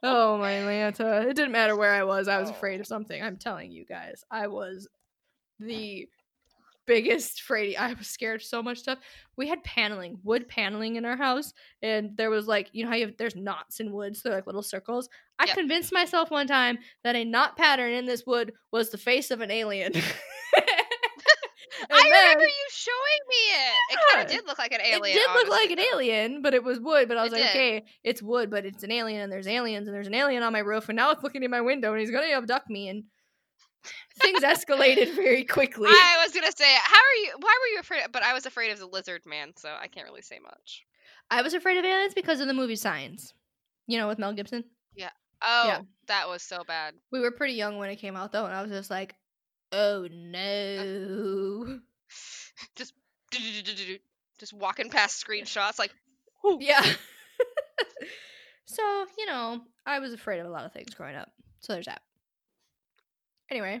Oh, my Lanta. It didn't matter where I was. I was afraid of something. I'm telling you guys. I was the biggest fraidy. I was scared of so much stuff. We had paneling, wood paneling in our house, and there was like, you know how you have, there's knots in wood, so they're like little circles. I convinced myself one time that a knot pattern in this wood was the face of an alien. I remember you showing me it. It kind of did look like an alien. It did honestly, look like an alien, but it was wood. But I was okay, it's wood, but it's an alien, and there's aliens, and there's an alien on my roof, and now it's looking in my window, and he's gonna abduct me, and things escalated very quickly. I was gonna say, why were you afraid? But I was afraid of the lizard man, so I can't really say much. I was afraid of aliens because of the movie Signs, you know, with Mel Gibson. Yeah. Oh, yeah. That was so bad. We were pretty young when it came out, though, and I was just like, oh no! Just walking past screenshots, like, whoo. Yeah. So you know, I was afraid of a lot of things growing up. So there's that. Anyway.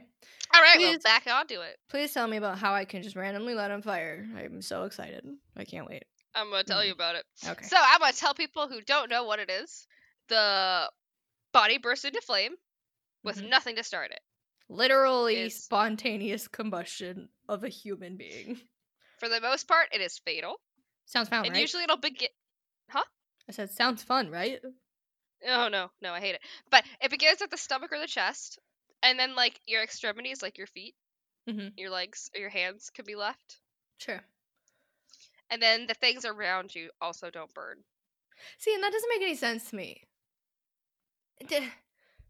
All right, well, back onto it. Please tell me about how I can just randomly light on fire. I'm so excited. I can't wait. I'm going to tell you about it. Okay. So I'm going to tell people who don't know what it is. The body bursts into flame with nothing to start it. Literally spontaneous combustion of a human being. For the most part, it is fatal. Sounds fun, right? And usually it'll begin... Huh? I said, sounds fun, right? Oh, no. No, I hate it. But it begins at the stomach or the chest. And then, like, your extremities, like your feet, your legs, or your hands could be left. Sure. And then the things around you also don't burn. See, and that doesn't make any sense to me.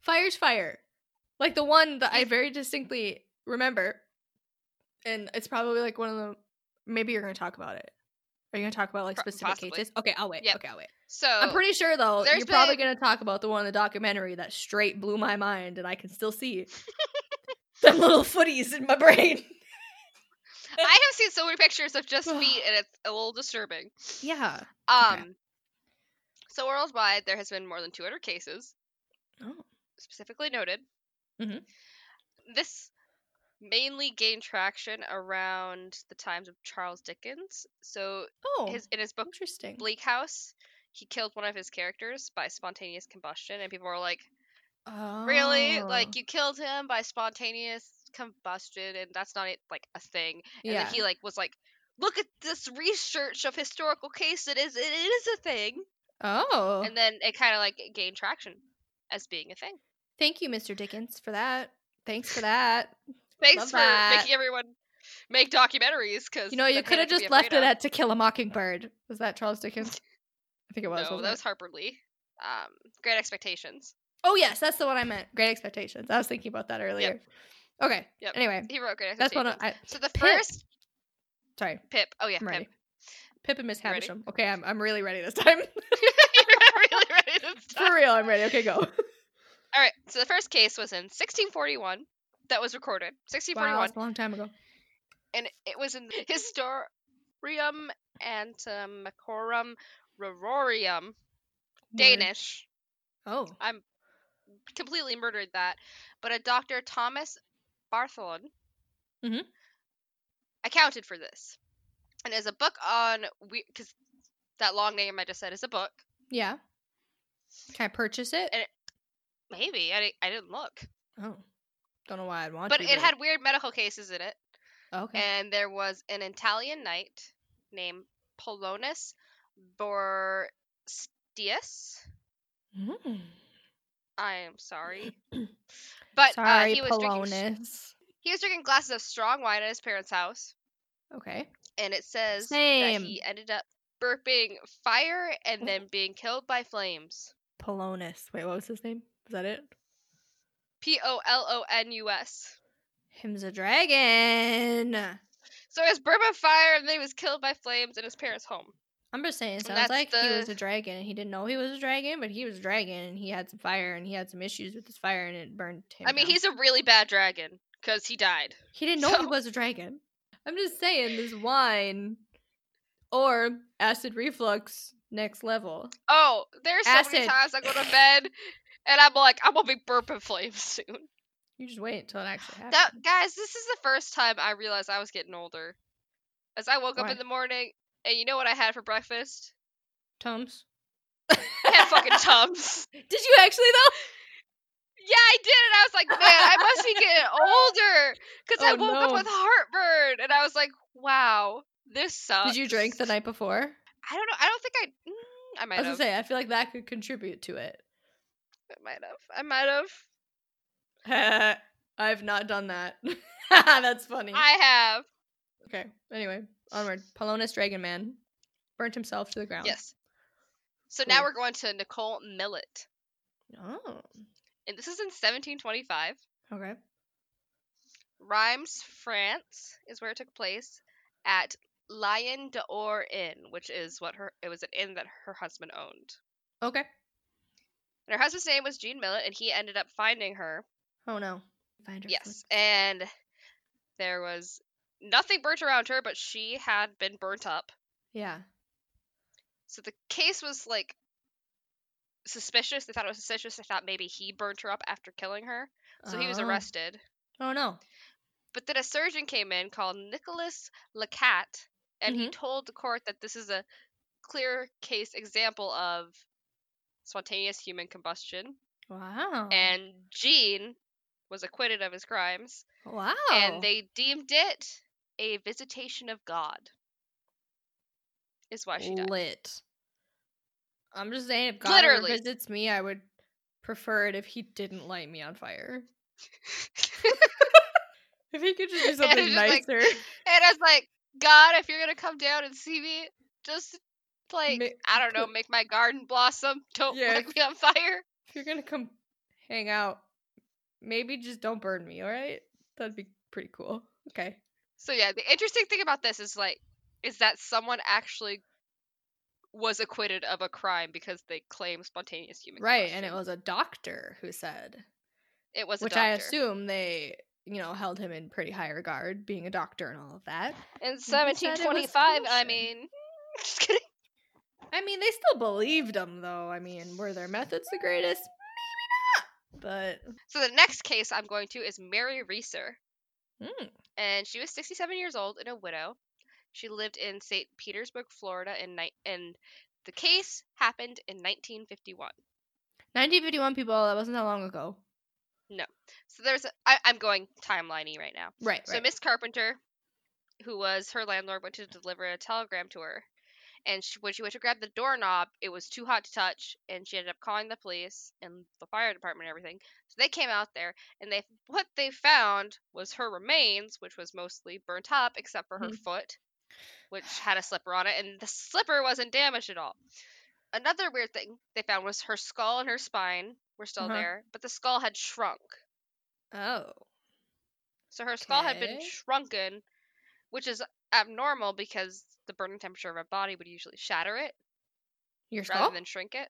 Fire's fire. Like, the one that I very distinctly remember, and it's probably, like, one of the... Maybe you're going to talk about it. Are you going to talk about, like, specific cases? Okay, I'll wait. Yep. Okay, I'll wait. So I'm pretty sure, though, you're probably going to talk about the one in the documentary that straight blew my mind, and I can still see the little footies in my brain. I have seen so many pictures of just feet, and it's a little disturbing. Yeah. Okay. So worldwide, there has been more than 200 cases. Oh. Specifically noted. Mm-hmm. This mainly gained traction around the times of Charles Dickens. So in his book, Bleak House, he killed one of his characters by spontaneous combustion, and people were like, really? Like, you killed him by spontaneous combustion, and that's not, like, a thing. And then he, like, was like, look at this research of historical case. It is a thing. Oh. And then it kind of, like, gained traction as being a thing. Thank you, Mr. Dickens, for that. Thanks for that. Thanks Love for that. Making everyone make documentaries, because you could have just left it at To Kill a Mockingbird. Was that Charles Dickens? I think it was. No, that was Harper Lee. Great Expectations. Oh yes, that's the one I meant. Great Expectations. I was thinking about that earlier. Yep. Okay. Yep. Anyway, he wrote Great Expectations. That's one. So the first. Sorry, Pip. Oh yeah, Pip and Miss Havisham. Okay, I'm really ready this time. You're really ready this time. For real, I'm ready. Okay, go. All right, so the first case was in 1641 that was recorded. 1641. Wow, that's a long time ago. And it was in Historium Antimacorum Rororium, Danish. Oh. I'm completely murdered that. But a Dr. Thomas Bartholin accounted for this. And as a book on, because that long name I just said is a book. Yeah. Can I purchase it? Maybe. I didn't look. Oh. Don't know why I'd want to. But it had weird medical cases in it. Okay. And there was an Italian knight named Polonis Borstius. Mm. I am sorry. But sorry, he was Polonis. He was drinking glasses of strong wine at his parents' house. Okay. And it says that he ended up burping fire and then being killed by flames. Polonis. Wait, what was his name? Is that it? P-O-L-O-N-U-S. Him's a dragon. So he was burned by fire and then he was killed by flames in his parents' home. I'm just saying, it sounds like he was a dragon and he didn't know he was a dragon, but he was a dragon and he had some fire and he had some issues with his fire and it burned him. I mean, down. He's a really bad dragon because he died. He didn't know he was a dragon. I'm just saying, this wine or acid reflux next level. Oh, there's so many times I go to bed and I'm like, I'm going to be burping flames soon. You just wait until it actually happens. Guys, this is the first time I realized I was getting older. As I woke up in the morning, and you know what I had for breakfast? Tums. I had fucking Tums. Did you actually, though? Yeah, I did, and I was like, man, I must be getting older. Because I woke up with heartburn, and I was like, wow, this sucks. Did you drink the night before? I don't know. I don't think I might have. I was going to say, I feel like that could contribute to it. I might have. I've not done that. That's funny. I have. Okay. Anyway, onward. Polonis Dragon Man burnt himself to the ground. Yes. So now we're going to Nicole Millett. Oh. And this is in 1725. Okay. Reims, France, is where it took place at Lyon d'Or Inn, which is it was an inn that her husband owned. Okay. And her husband's name was Jean Millett, and he ended up finding her. Oh, no. Find her. Yes, and there was nothing burnt around her, but she had been burnt up. Yeah. So the case was, like, suspicious. They thought it was suspicious. They thought maybe he burnt her up after killing her. So he was arrested. Oh, no. But then a surgeon came in called Nicolas Lecat, and he told the court that this is a clear case example of spontaneous human combustion. Wow. And Jean was acquitted of his crimes. Wow. And they deemed it a visitation of God. Is why she died. Lit. I'm just saying, if God ever visits me, I would prefer it if he didn't light me on fire. If he could just do something nicer. And I was like, God, if you're going to come down and see me, just, like, I don't know, make my garden blossom. Don't light me on fire. If you're going to come hang out, maybe just don't burn me, all right? That'd be pretty cool. Okay. So yeah, the interesting thing about this is that someone actually was acquitted of a crime because they claim spontaneous human combustion. Right, and it was a doctor who said. It was a doctor. Which I assume they, held him in pretty high regard, being a doctor and all of that. In 1725, I mean, just kidding. I mean, they still believed him, though. I mean, were their methods the greatest? Maybe not. But so the next case I'm going to is Mary Reeser. Mm. And she was 67 years old and a widow. She lived in St. Petersburg, Florida, and the case happened in 1951. 1951, people, that wasn't that long ago. No. So I'm going timeline-y right now. Right. So Miss Carpenter, who was her landlord, went to deliver a telegram to her. And when she went to grab the doorknob, it was too hot to touch, and she ended up calling the police and the fire department and everything. So they came out there, and what they found was her remains, which was mostly burnt up, except for her foot, which had a slipper on it, and the slipper wasn't damaged at all. Another weird thing they found was her skull and her spine were still there, but the skull had shrunk. Oh. So her skull had been shrunken, which is abnormal because the burning temperature of a body would usually shatter it rather than shrink it.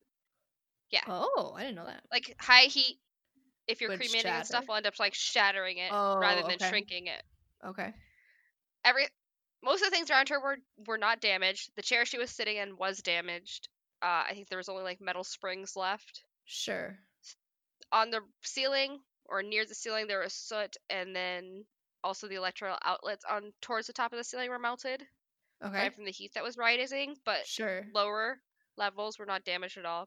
Yeah. Oh, I didn't know that. Like high heat, if you're cremating and stuff, will end up like shattering it rather than shrinking it. Okay. Most of the things around her were not damaged. The chair she was sitting in was damaged. I think there was only like metal springs left. Sure. On the ceiling or near the ceiling, there was soot, and then also the electrical outlets on towards the top of the ceiling were melted. Okay. Right from the heat that was rising, but lower levels were not damaged at all.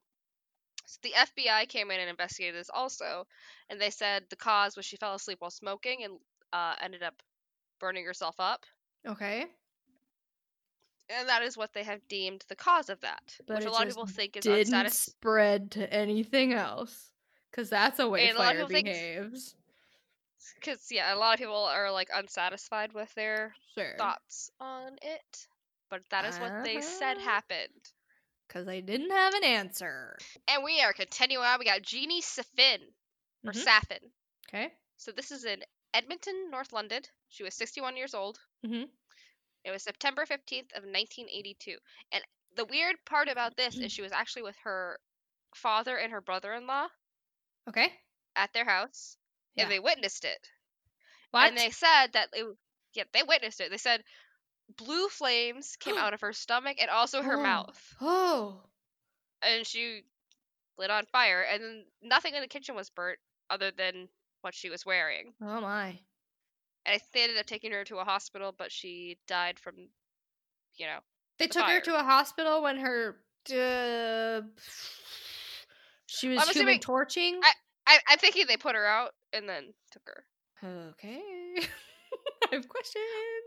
So the FBI came in and investigated this also, and they said the cause was she fell asleep while smoking and ended up burning herself up. Okay. And that is what they have deemed the cause of that, but which a lot of people think is didn't spread to anything else, because that's a way fire behaves. Because yeah, a lot of people are like unsatisfied with their thoughts on it, but that is what they said happened. Because they didn't have an answer. And we are continuing on. We got Jeannie Saffin, or Saffin. Okay. So this is in Edmonton, North London. She was 61 years old. Mm-hmm. It was September 15th of 1982. And the weird part about this is she was actually with her father and her brother-in-law. Okay. At their house. Yeah. And they witnessed it. What? And they said that, they witnessed it. They said blue flames came out of her stomach and also her mouth. Oh. And she lit on fire. And then nothing in the kitchen was burnt other than what she was wearing. Oh, my. And they ended up taking her to a hospital, but she died from, They took her to a hospital when her... she was human torching? I'm thinking they put her out and then took her. Okay. I have questions.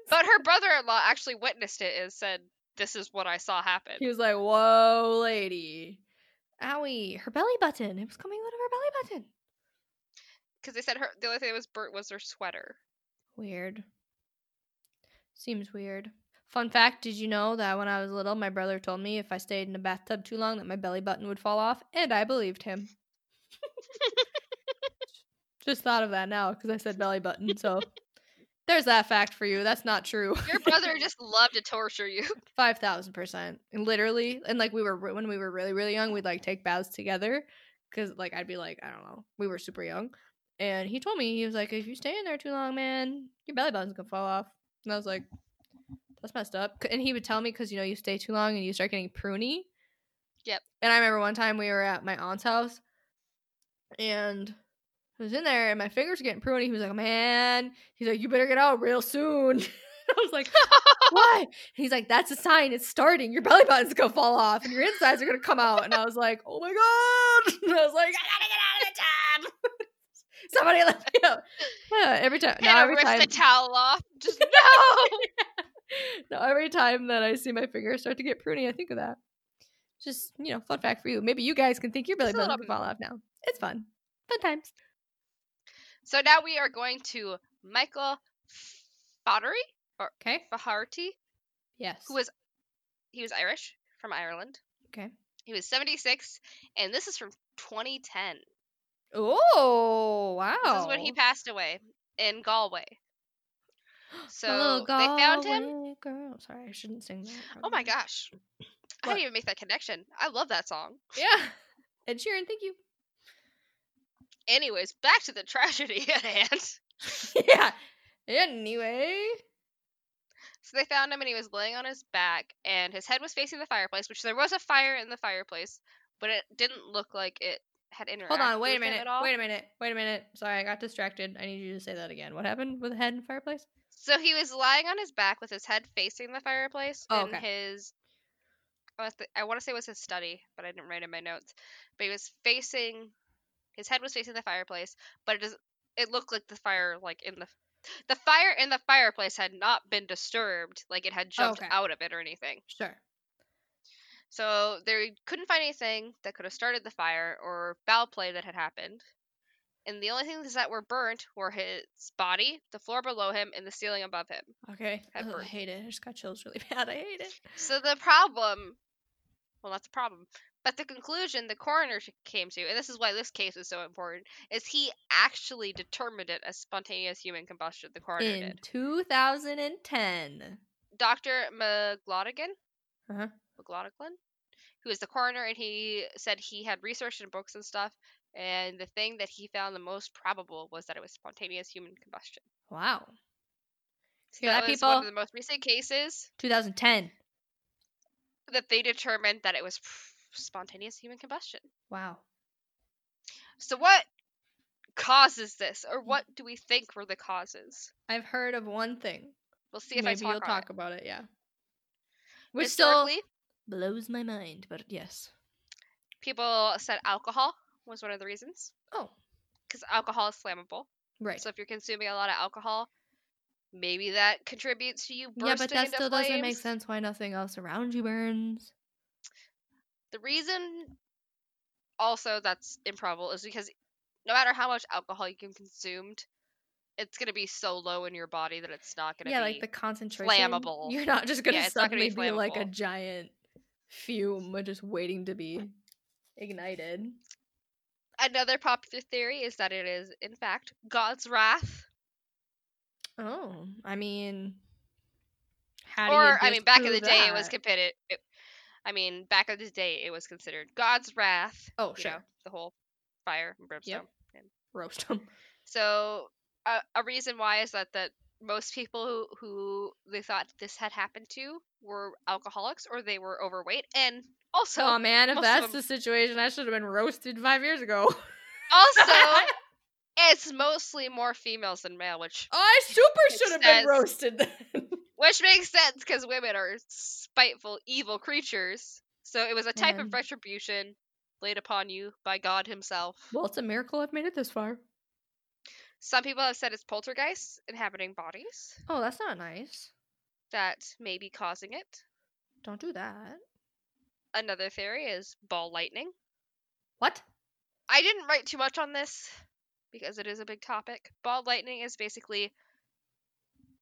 But her brother-in-law actually witnessed it and said, this is what I saw happen. He was like, whoa, lady. Owie. Her belly button. It was coming out of her belly button. Because they said the only thing that was burnt was her sweater. Weird. Seems weird. Fun fact, did you know that when I was little, my brother told me if I stayed in a bathtub too long that my belly button would fall off? And I believed him. Just thought of that now because I said belly button, so there's that fact for you. That's not true. Your brother just loved to torture you. 5,000%. Literally. And like when we were really, really young, we'd like take baths together because like I'd be like, I don't know. We were super young. And he told me, he was like, if you stay in there too long, man, your belly button's gonna fall off. And I was like, that's messed up. And he would tell me because, you stay too long and you start getting pruny. Yep. And I remember one time we were at my aunt's house and I was in there and my fingers were getting pruny. He was like, man, he's like, you better get out real soon. I was like, what? He's like, that's a sign. It's starting. Your belly button's gonna fall off and your insides are gonna come out. And I was like, oh my God. And I was like, I gotta get out of the tub. Somebody left me out. Yeah, every time. Rip the towel off. Just no. Yeah. No, every time that I see my fingers start to get pruny, I think of that. Just, fun fact for you. Maybe you guys can think your belly button can fall off now. It's fun. Fun times. So now we are going to Michael Faherty. Okay. Faherty. Yes. He was Irish from Ireland. Okay. He was 76, and this is from 2010. Oh, wow. This is when he passed away in Galway. So they found him. Girl. Sorry, I shouldn't sing that. Oh my gosh. What? I didn't even make that connection. I love that song. Yeah. Ed Sheeran, thank you. Anyways, back to the tragedy at hand. Yeah. Anyway. So they found him and he was laying on his back and his head was facing the fireplace, which there was a fire in the fireplace, but it didn't look like it. Hold on, wait a minute. Sorry, I got distracted. I need you to say that again. What happened with the head in the fireplace? So he was lying on his back with his head facing the fireplace in his... I want to say it was his study, but I didn't write in my notes. But he was facing... His head was facing the fireplace, but it looked like the fire, The fire in the fireplace had not been disturbed. Like, it had jumped out of it or anything. Sure. So they couldn't find anything that could have started the fire or foul play that had happened. And the only things that were burnt were his body, the floor below him, and the ceiling above him. Okay. I hate it. I just got chills really bad. I hate it. So the problem... Well, not the problem. But the conclusion the coroner came to, and this is why this case is so important, is he actually determined it as spontaneous human combustion. The coroner did. In 2010. Dr. McGlodigan? Uh-huh. McGlodigan, who is the coroner, and he said he had researched in books and stuff, and the thing that he found the most probable was that it was spontaneous human combustion. Wow. So that was one of the most recent cases. 2010. That they determined that it was spontaneous human combustion. Wow. So what causes this, or what do we think were the causes? I've heard of one thing. We'll see if maybe you'll talk about it, yeah. Which still blows my mind, but yes. People said alcohol was one of the reasons. Oh. Because alcohol is flammable. Right. So if you're consuming a lot of alcohol, maybe that contributes to you bursting into flames. Yeah, but that still doesn't make sense why nothing else around you burns. The reason also that's improbable is because no matter how much alcohol you can consume, it's going to be so low in your body that it's not going to be flammable. Yeah, like the concentration. Flammable. You're not just going to suddenly be like a giant fume just waiting to be ignited. Another popular theory is that it is, in fact, God's wrath. Oh, I mean, how do you disprove that? Or, I mean, back in the day, it was considered. It was considered God's wrath. Oh, sure. You know, the whole fire and brimstone. Yep. And roast them. So, a reason why is that most people who they thought this had happened to were alcoholics or they were overweight, and also, oh man, if that's the situation, I should have been roasted 5 years ago. Also, it's mostly more females than male, which I super should have been roasted then. Which makes sense because women are spiteful, evil creatures. So it was a type of retribution laid upon you by God Himself. Well, it's a miracle I've made it this far. Some people have said it's poltergeists inhabiting bodies. Oh, that's not nice. That may be causing it. Don't do that. Another theory is ball lightning. What? I didn't write too much on this because it is a big topic. Ball lightning is basically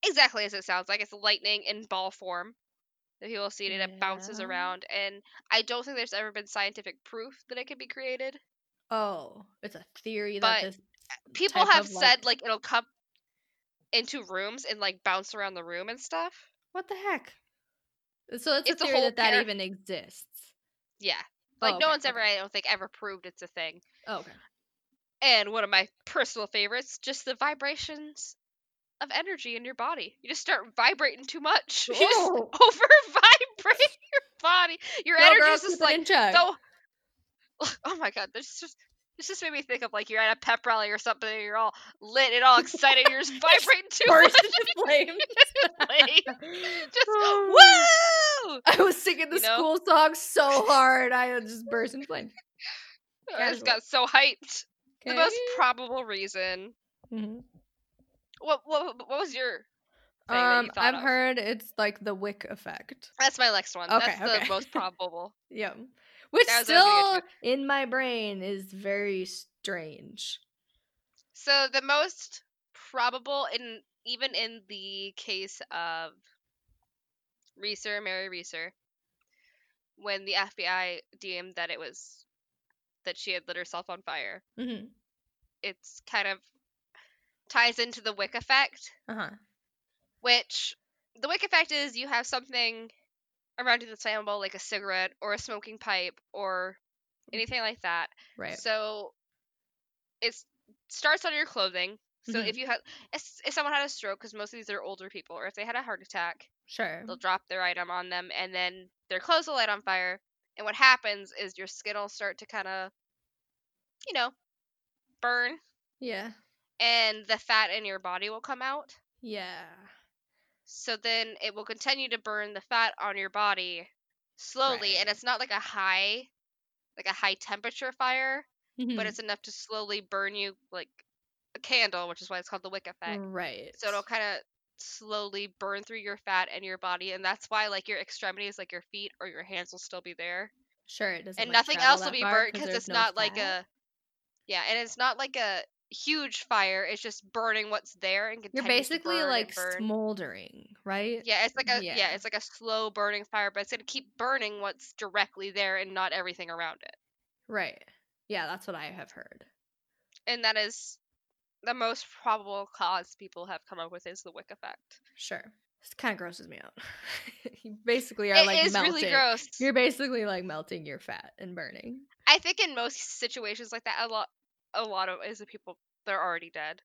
exactly as it sounds like. It's lightning in ball form. If people see it, it bounces around. And I don't think there's ever been scientific proof that it can be created. Oh, it's a theory that this... People have said, like, it'll come into rooms and, like, bounce around the room and stuff. What the heck? So it's a theory that even exists. Yeah. Like, no one's ever, I don't think, ever proved it's a thing. Oh, okay. And one of my personal favorites, just the vibrations of energy in your body. You just start vibrating too much. Whoa. You just over-vibrate your body. Your energy is just, like, so... Oh, my God. There's just... This just made me think of, like, you're at a pep rally or something, and you're all lit and all excited, you're just vibrating too much. Flames. Just, woo! I was singing the school song so hard, I just burst in flames. I just got so hyped. Okay. The most probable reason. Mm-hmm. What was your thing that you thought I've heard it's, like, the wick effect. That's my next one. Okay, That's the most probable. Yeah. Which still, in my brain, is very strange. So the most probable, even in the case of Reeser, Mary Reeser, when the FBI deemed that it was, that she had lit herself on fire, mm-hmm. It's kind of ties into the wick effect, which the wick effect is you have something around you that's flammable, like a cigarette or a smoking pipe or anything like that. Right. So it starts on your clothing. So if you if someone had a stroke, because most of these are older people, or if they had a heart attack, sure, they'll drop their item on them, and then their clothes will light on fire. And what happens is your skin will start to kind of, burn. Yeah. And the fat in your body will come out. Yeah. So then it will continue to burn the fat on your body slowly, and it's not like a high temperature fire, but it's enough to slowly burn you like a candle, which is why it's called the wick effect. Right. So it'll kind of slowly burn through your fat and your body, and that's why like your extremities, like your feet or your hands, will still be there. Sure, it doesn't. And like, nothing else will be burnt because it's not like a. Yeah, and it's not like a huge fire. It's just burning what's there, and you're basically like smoldering, right? Yeah, it's like a it's like a slow burning fire, but it's gonna keep burning what's directly there and not everything around it. Right. Yeah, that's what I have heard, and that is the most probable cause people have come up with is the wick effect. Sure, it kind of grosses me out. You basically are like melting. Really gross. You're basically like melting your fat and burning. I think in most situations like that, a lot of is the people, they're already dead.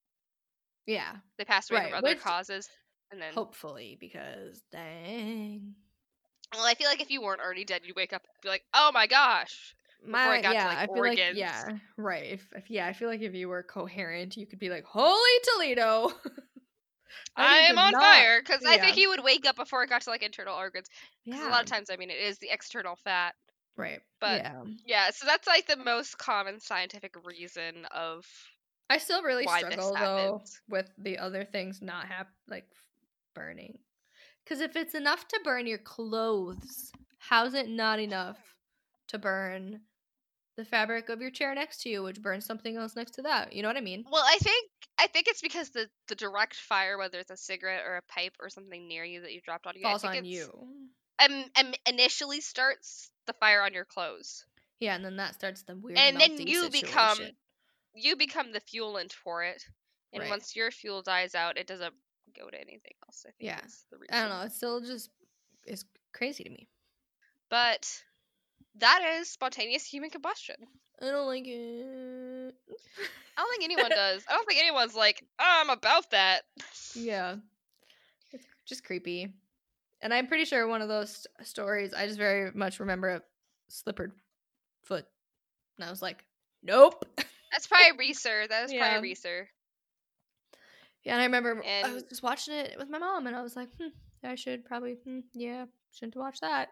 Yeah. They passed away from other causes. And then hopefully, because dang. Well, I feel like if you weren't already dead, you'd wake up and be like, oh my gosh. Before I got to organs. Like, yeah, right. If I feel like if you were coherent, you could be like, holy Toledo. I am on fire. Because I think you would wake up before it got to like internal organs. Because a lot of times, I mean, it is the external fat. Right. But yeah, so that's like the most common scientific reason of I still really struggle though with the other things not like burning. Because if it's enough to burn your clothes, how's it not enough to burn the fabric of your chair next to you, which burns something else next to that? You know what I mean? Well, I think it's because the direct fire, whether it's a cigarette or a pipe or something near you that you dropped on you, falls on you. Initially starts the fire on your clothes. Yeah, and then that starts the weird melting situation. And then you become the fuelant for it. And right. Once your fuel dies out, it doesn't go to anything else. I think that's the reason. I don't know. It still just is crazy to me. But that is spontaneous human combustion. I don't like it. I don't think anyone does. I don't think anyone's like, I'm about that. Yeah. It's just creepy. And I'm pretty sure one of those stories, I just very much remember a slippered foot. And I was like, nope. That's probably Reeser. Yeah, and I remember I was just watching it with my mom, and I was like, I should probably, shouldn't watch that.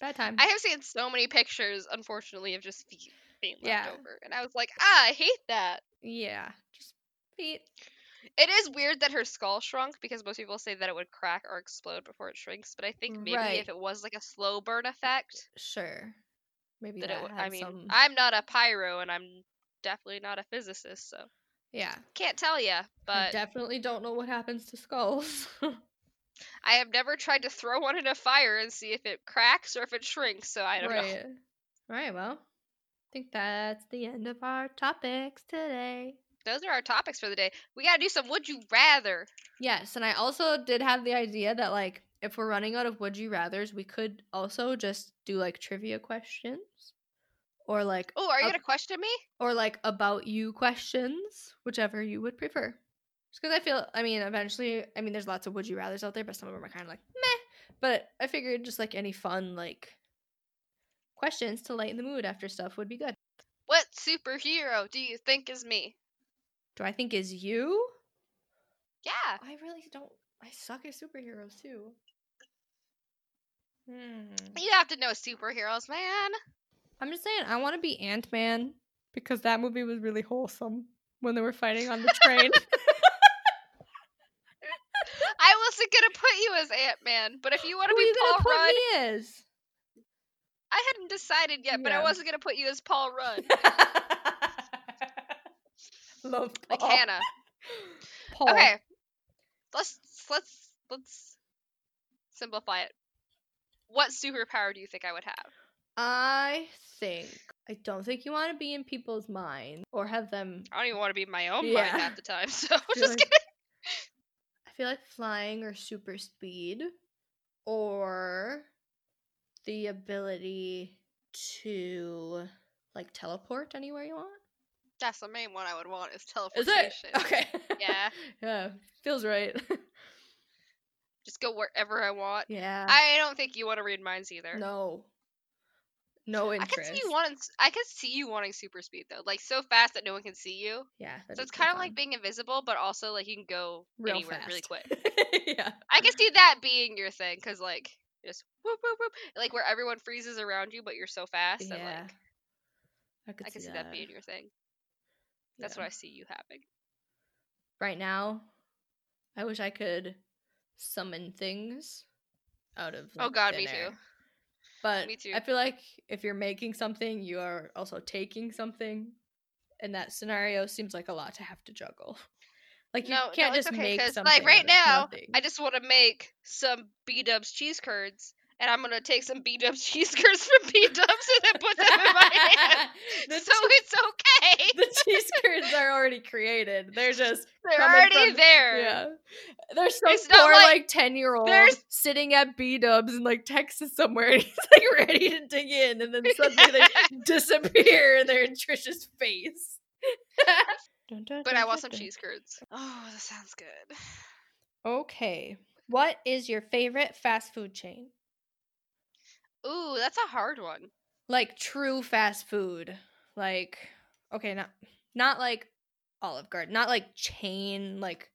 Bad time. I have seen so many pictures, unfortunately, of just feet being left over. And I was like, I hate that. Yeah, just feet. It is weird that her skull shrunk because most people say that it would crack or explode before it shrinks. But I think maybe if it was like a slow burn effect. Sure. Maybe that it, I mean, some... I'm not a pyro and I'm definitely not a physicist, so. Yeah. Can't tell ya, but. I definitely don't know what happens to skulls. I have never tried to throw one in a fire and see if it cracks or if it shrinks, so I don't know. All right, well, I think that's the end of our topics today. Those are our topics for the day. We gotta do some Would You Rather. Yes, and I also did have the idea that, like, if we're running out of Would You Rathers, we could also just do, like, trivia questions. Or, like... Oh, are you gonna question me? Or, like, about you questions, whichever you would prefer. Just because I feel, eventually, there's lots of would you rathers out there, but some of them are kind of like, meh. But I figured just like any fun, like, questions to lighten the mood after stuff would be good. What superhero do you think is me? Do I think is you? Yeah. I really don't. I suck at superheroes too. You have to know superheroes, man. I'm just saying, I want to be Ant-Man because that movie was really wholesome when they were fighting on the train. Gonna put you as Ant-Man, but if you want to be Paul Rudd, I hadn't decided yet, but I wasn't gonna put you as Paul Rudd. Love Paul. Like Hannah. Paul. Okay, let's simplify it. What superpower do you think I would have? I don't think you want to be in people's minds or have them. I don't even want to be in my own mind half the time. So just kidding. I feel like flying or super speed or the ability to like teleport anywhere you want. That's the main one I would want is teleportation. Is it? Okay. Yeah. Yeah. Feels right. Just go wherever I want. Yeah. I don't think you want to read minds either. No. No interest. I could see you wanting super speed though, like so fast that no one can see you. Yeah. So it's kind of like being invisible, but also like you can go anywhere really quick. Yeah. I could see that being your thing, cause like just whoop whoop whoop, like where everyone freezes around you, but you're so fast. Yeah. And, like, I could see that being your thing. That's what I see you having. Right now, I wish I could summon things out of. Like, oh God, me too. But I feel like if you're making something, you are also taking something. And that scenario seems like a lot to have to juggle. Like, you can't just make something. Like, right now, nothing. I just want to make some B-Dubs cheese curds. And I'm going to take some B-Dubs cheese curds from B-Dubs and then put them in my hand. So it's okay. The cheese curds are already created. They're already there. Yeah. There's some poor, like 10-year-old sitting at B-Dubs in, like, Texas somewhere. And he's, like, ready to dig in. And then suddenly they disappear and they're in Trisha's face. But I want some cheese curds. Oh, that sounds good. Okay. What is your favorite fast food chain? Ooh, that's a hard one. Like true fast food. Like, okay, not like Olive Garden. Not like chain, like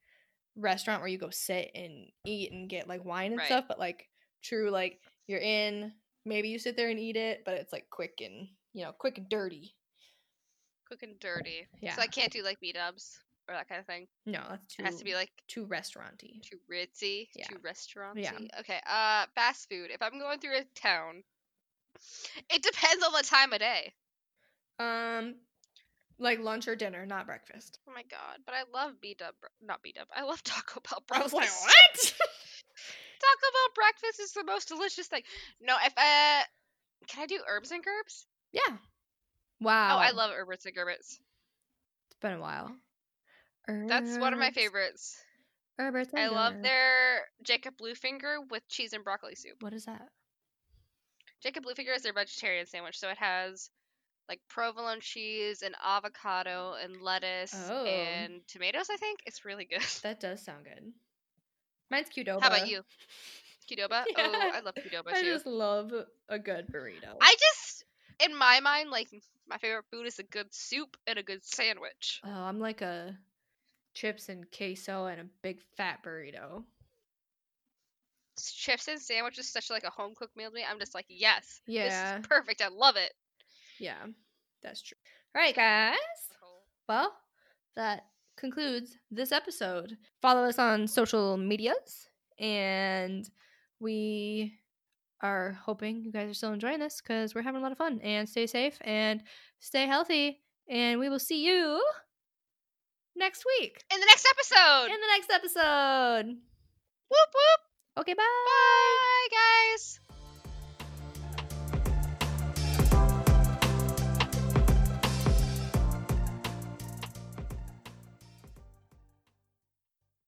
restaurant where you go sit and eat and get like wine and stuff. But like true, like you're in maybe you sit there and eat it, but it's like quick and dirty. Quick and dirty. Yeah. So I can't do like B-dubs or that kind of thing. No, that's too. It has to be like too restauranty. Too ritzy. Yeah. Too restauranty. Yeah. Okay. Fast food. If I'm going through a town, it depends on the time of day. Like lunch or dinner, not breakfast. Oh my god! But I love I love Taco Bell breakfast. I was like, what? Taco Bell breakfast is the most delicious thing. No, if can I do herbs and gerbs? Yeah. Wow. Oh, I love herbs and gerbs. It's been a while. That's one of my favorites. Herbs. I love their Jacob Bluefinger with cheese and broccoli soup. What is that? Jacob Bluefinger is their vegetarian sandwich, so it has like provolone cheese and avocado and lettuce and tomatoes, I think. It's really good. That does sound good. Mine's Qdoba. How about you? Qdoba? Yeah. Oh, I love Qdoba too. I just love a good burrito. In my mind, like, my favorite food is a good soup and a good sandwich. Oh, I'm like a chips and queso and a big fat burrito. Chips and sandwiches, such like a home cooked meal to me. I'm just like, yes. Yeah. This is perfect. I love it. Yeah, that's true. All right, guys. Well, that concludes this episode. Follow us on social medias, and we are hoping you guys are still enjoying this because we're having a lot of fun. And stay safe and stay healthy, and we will see you next week. In the next episode. Whoop, whoop. Okay, bye. Bye, guys.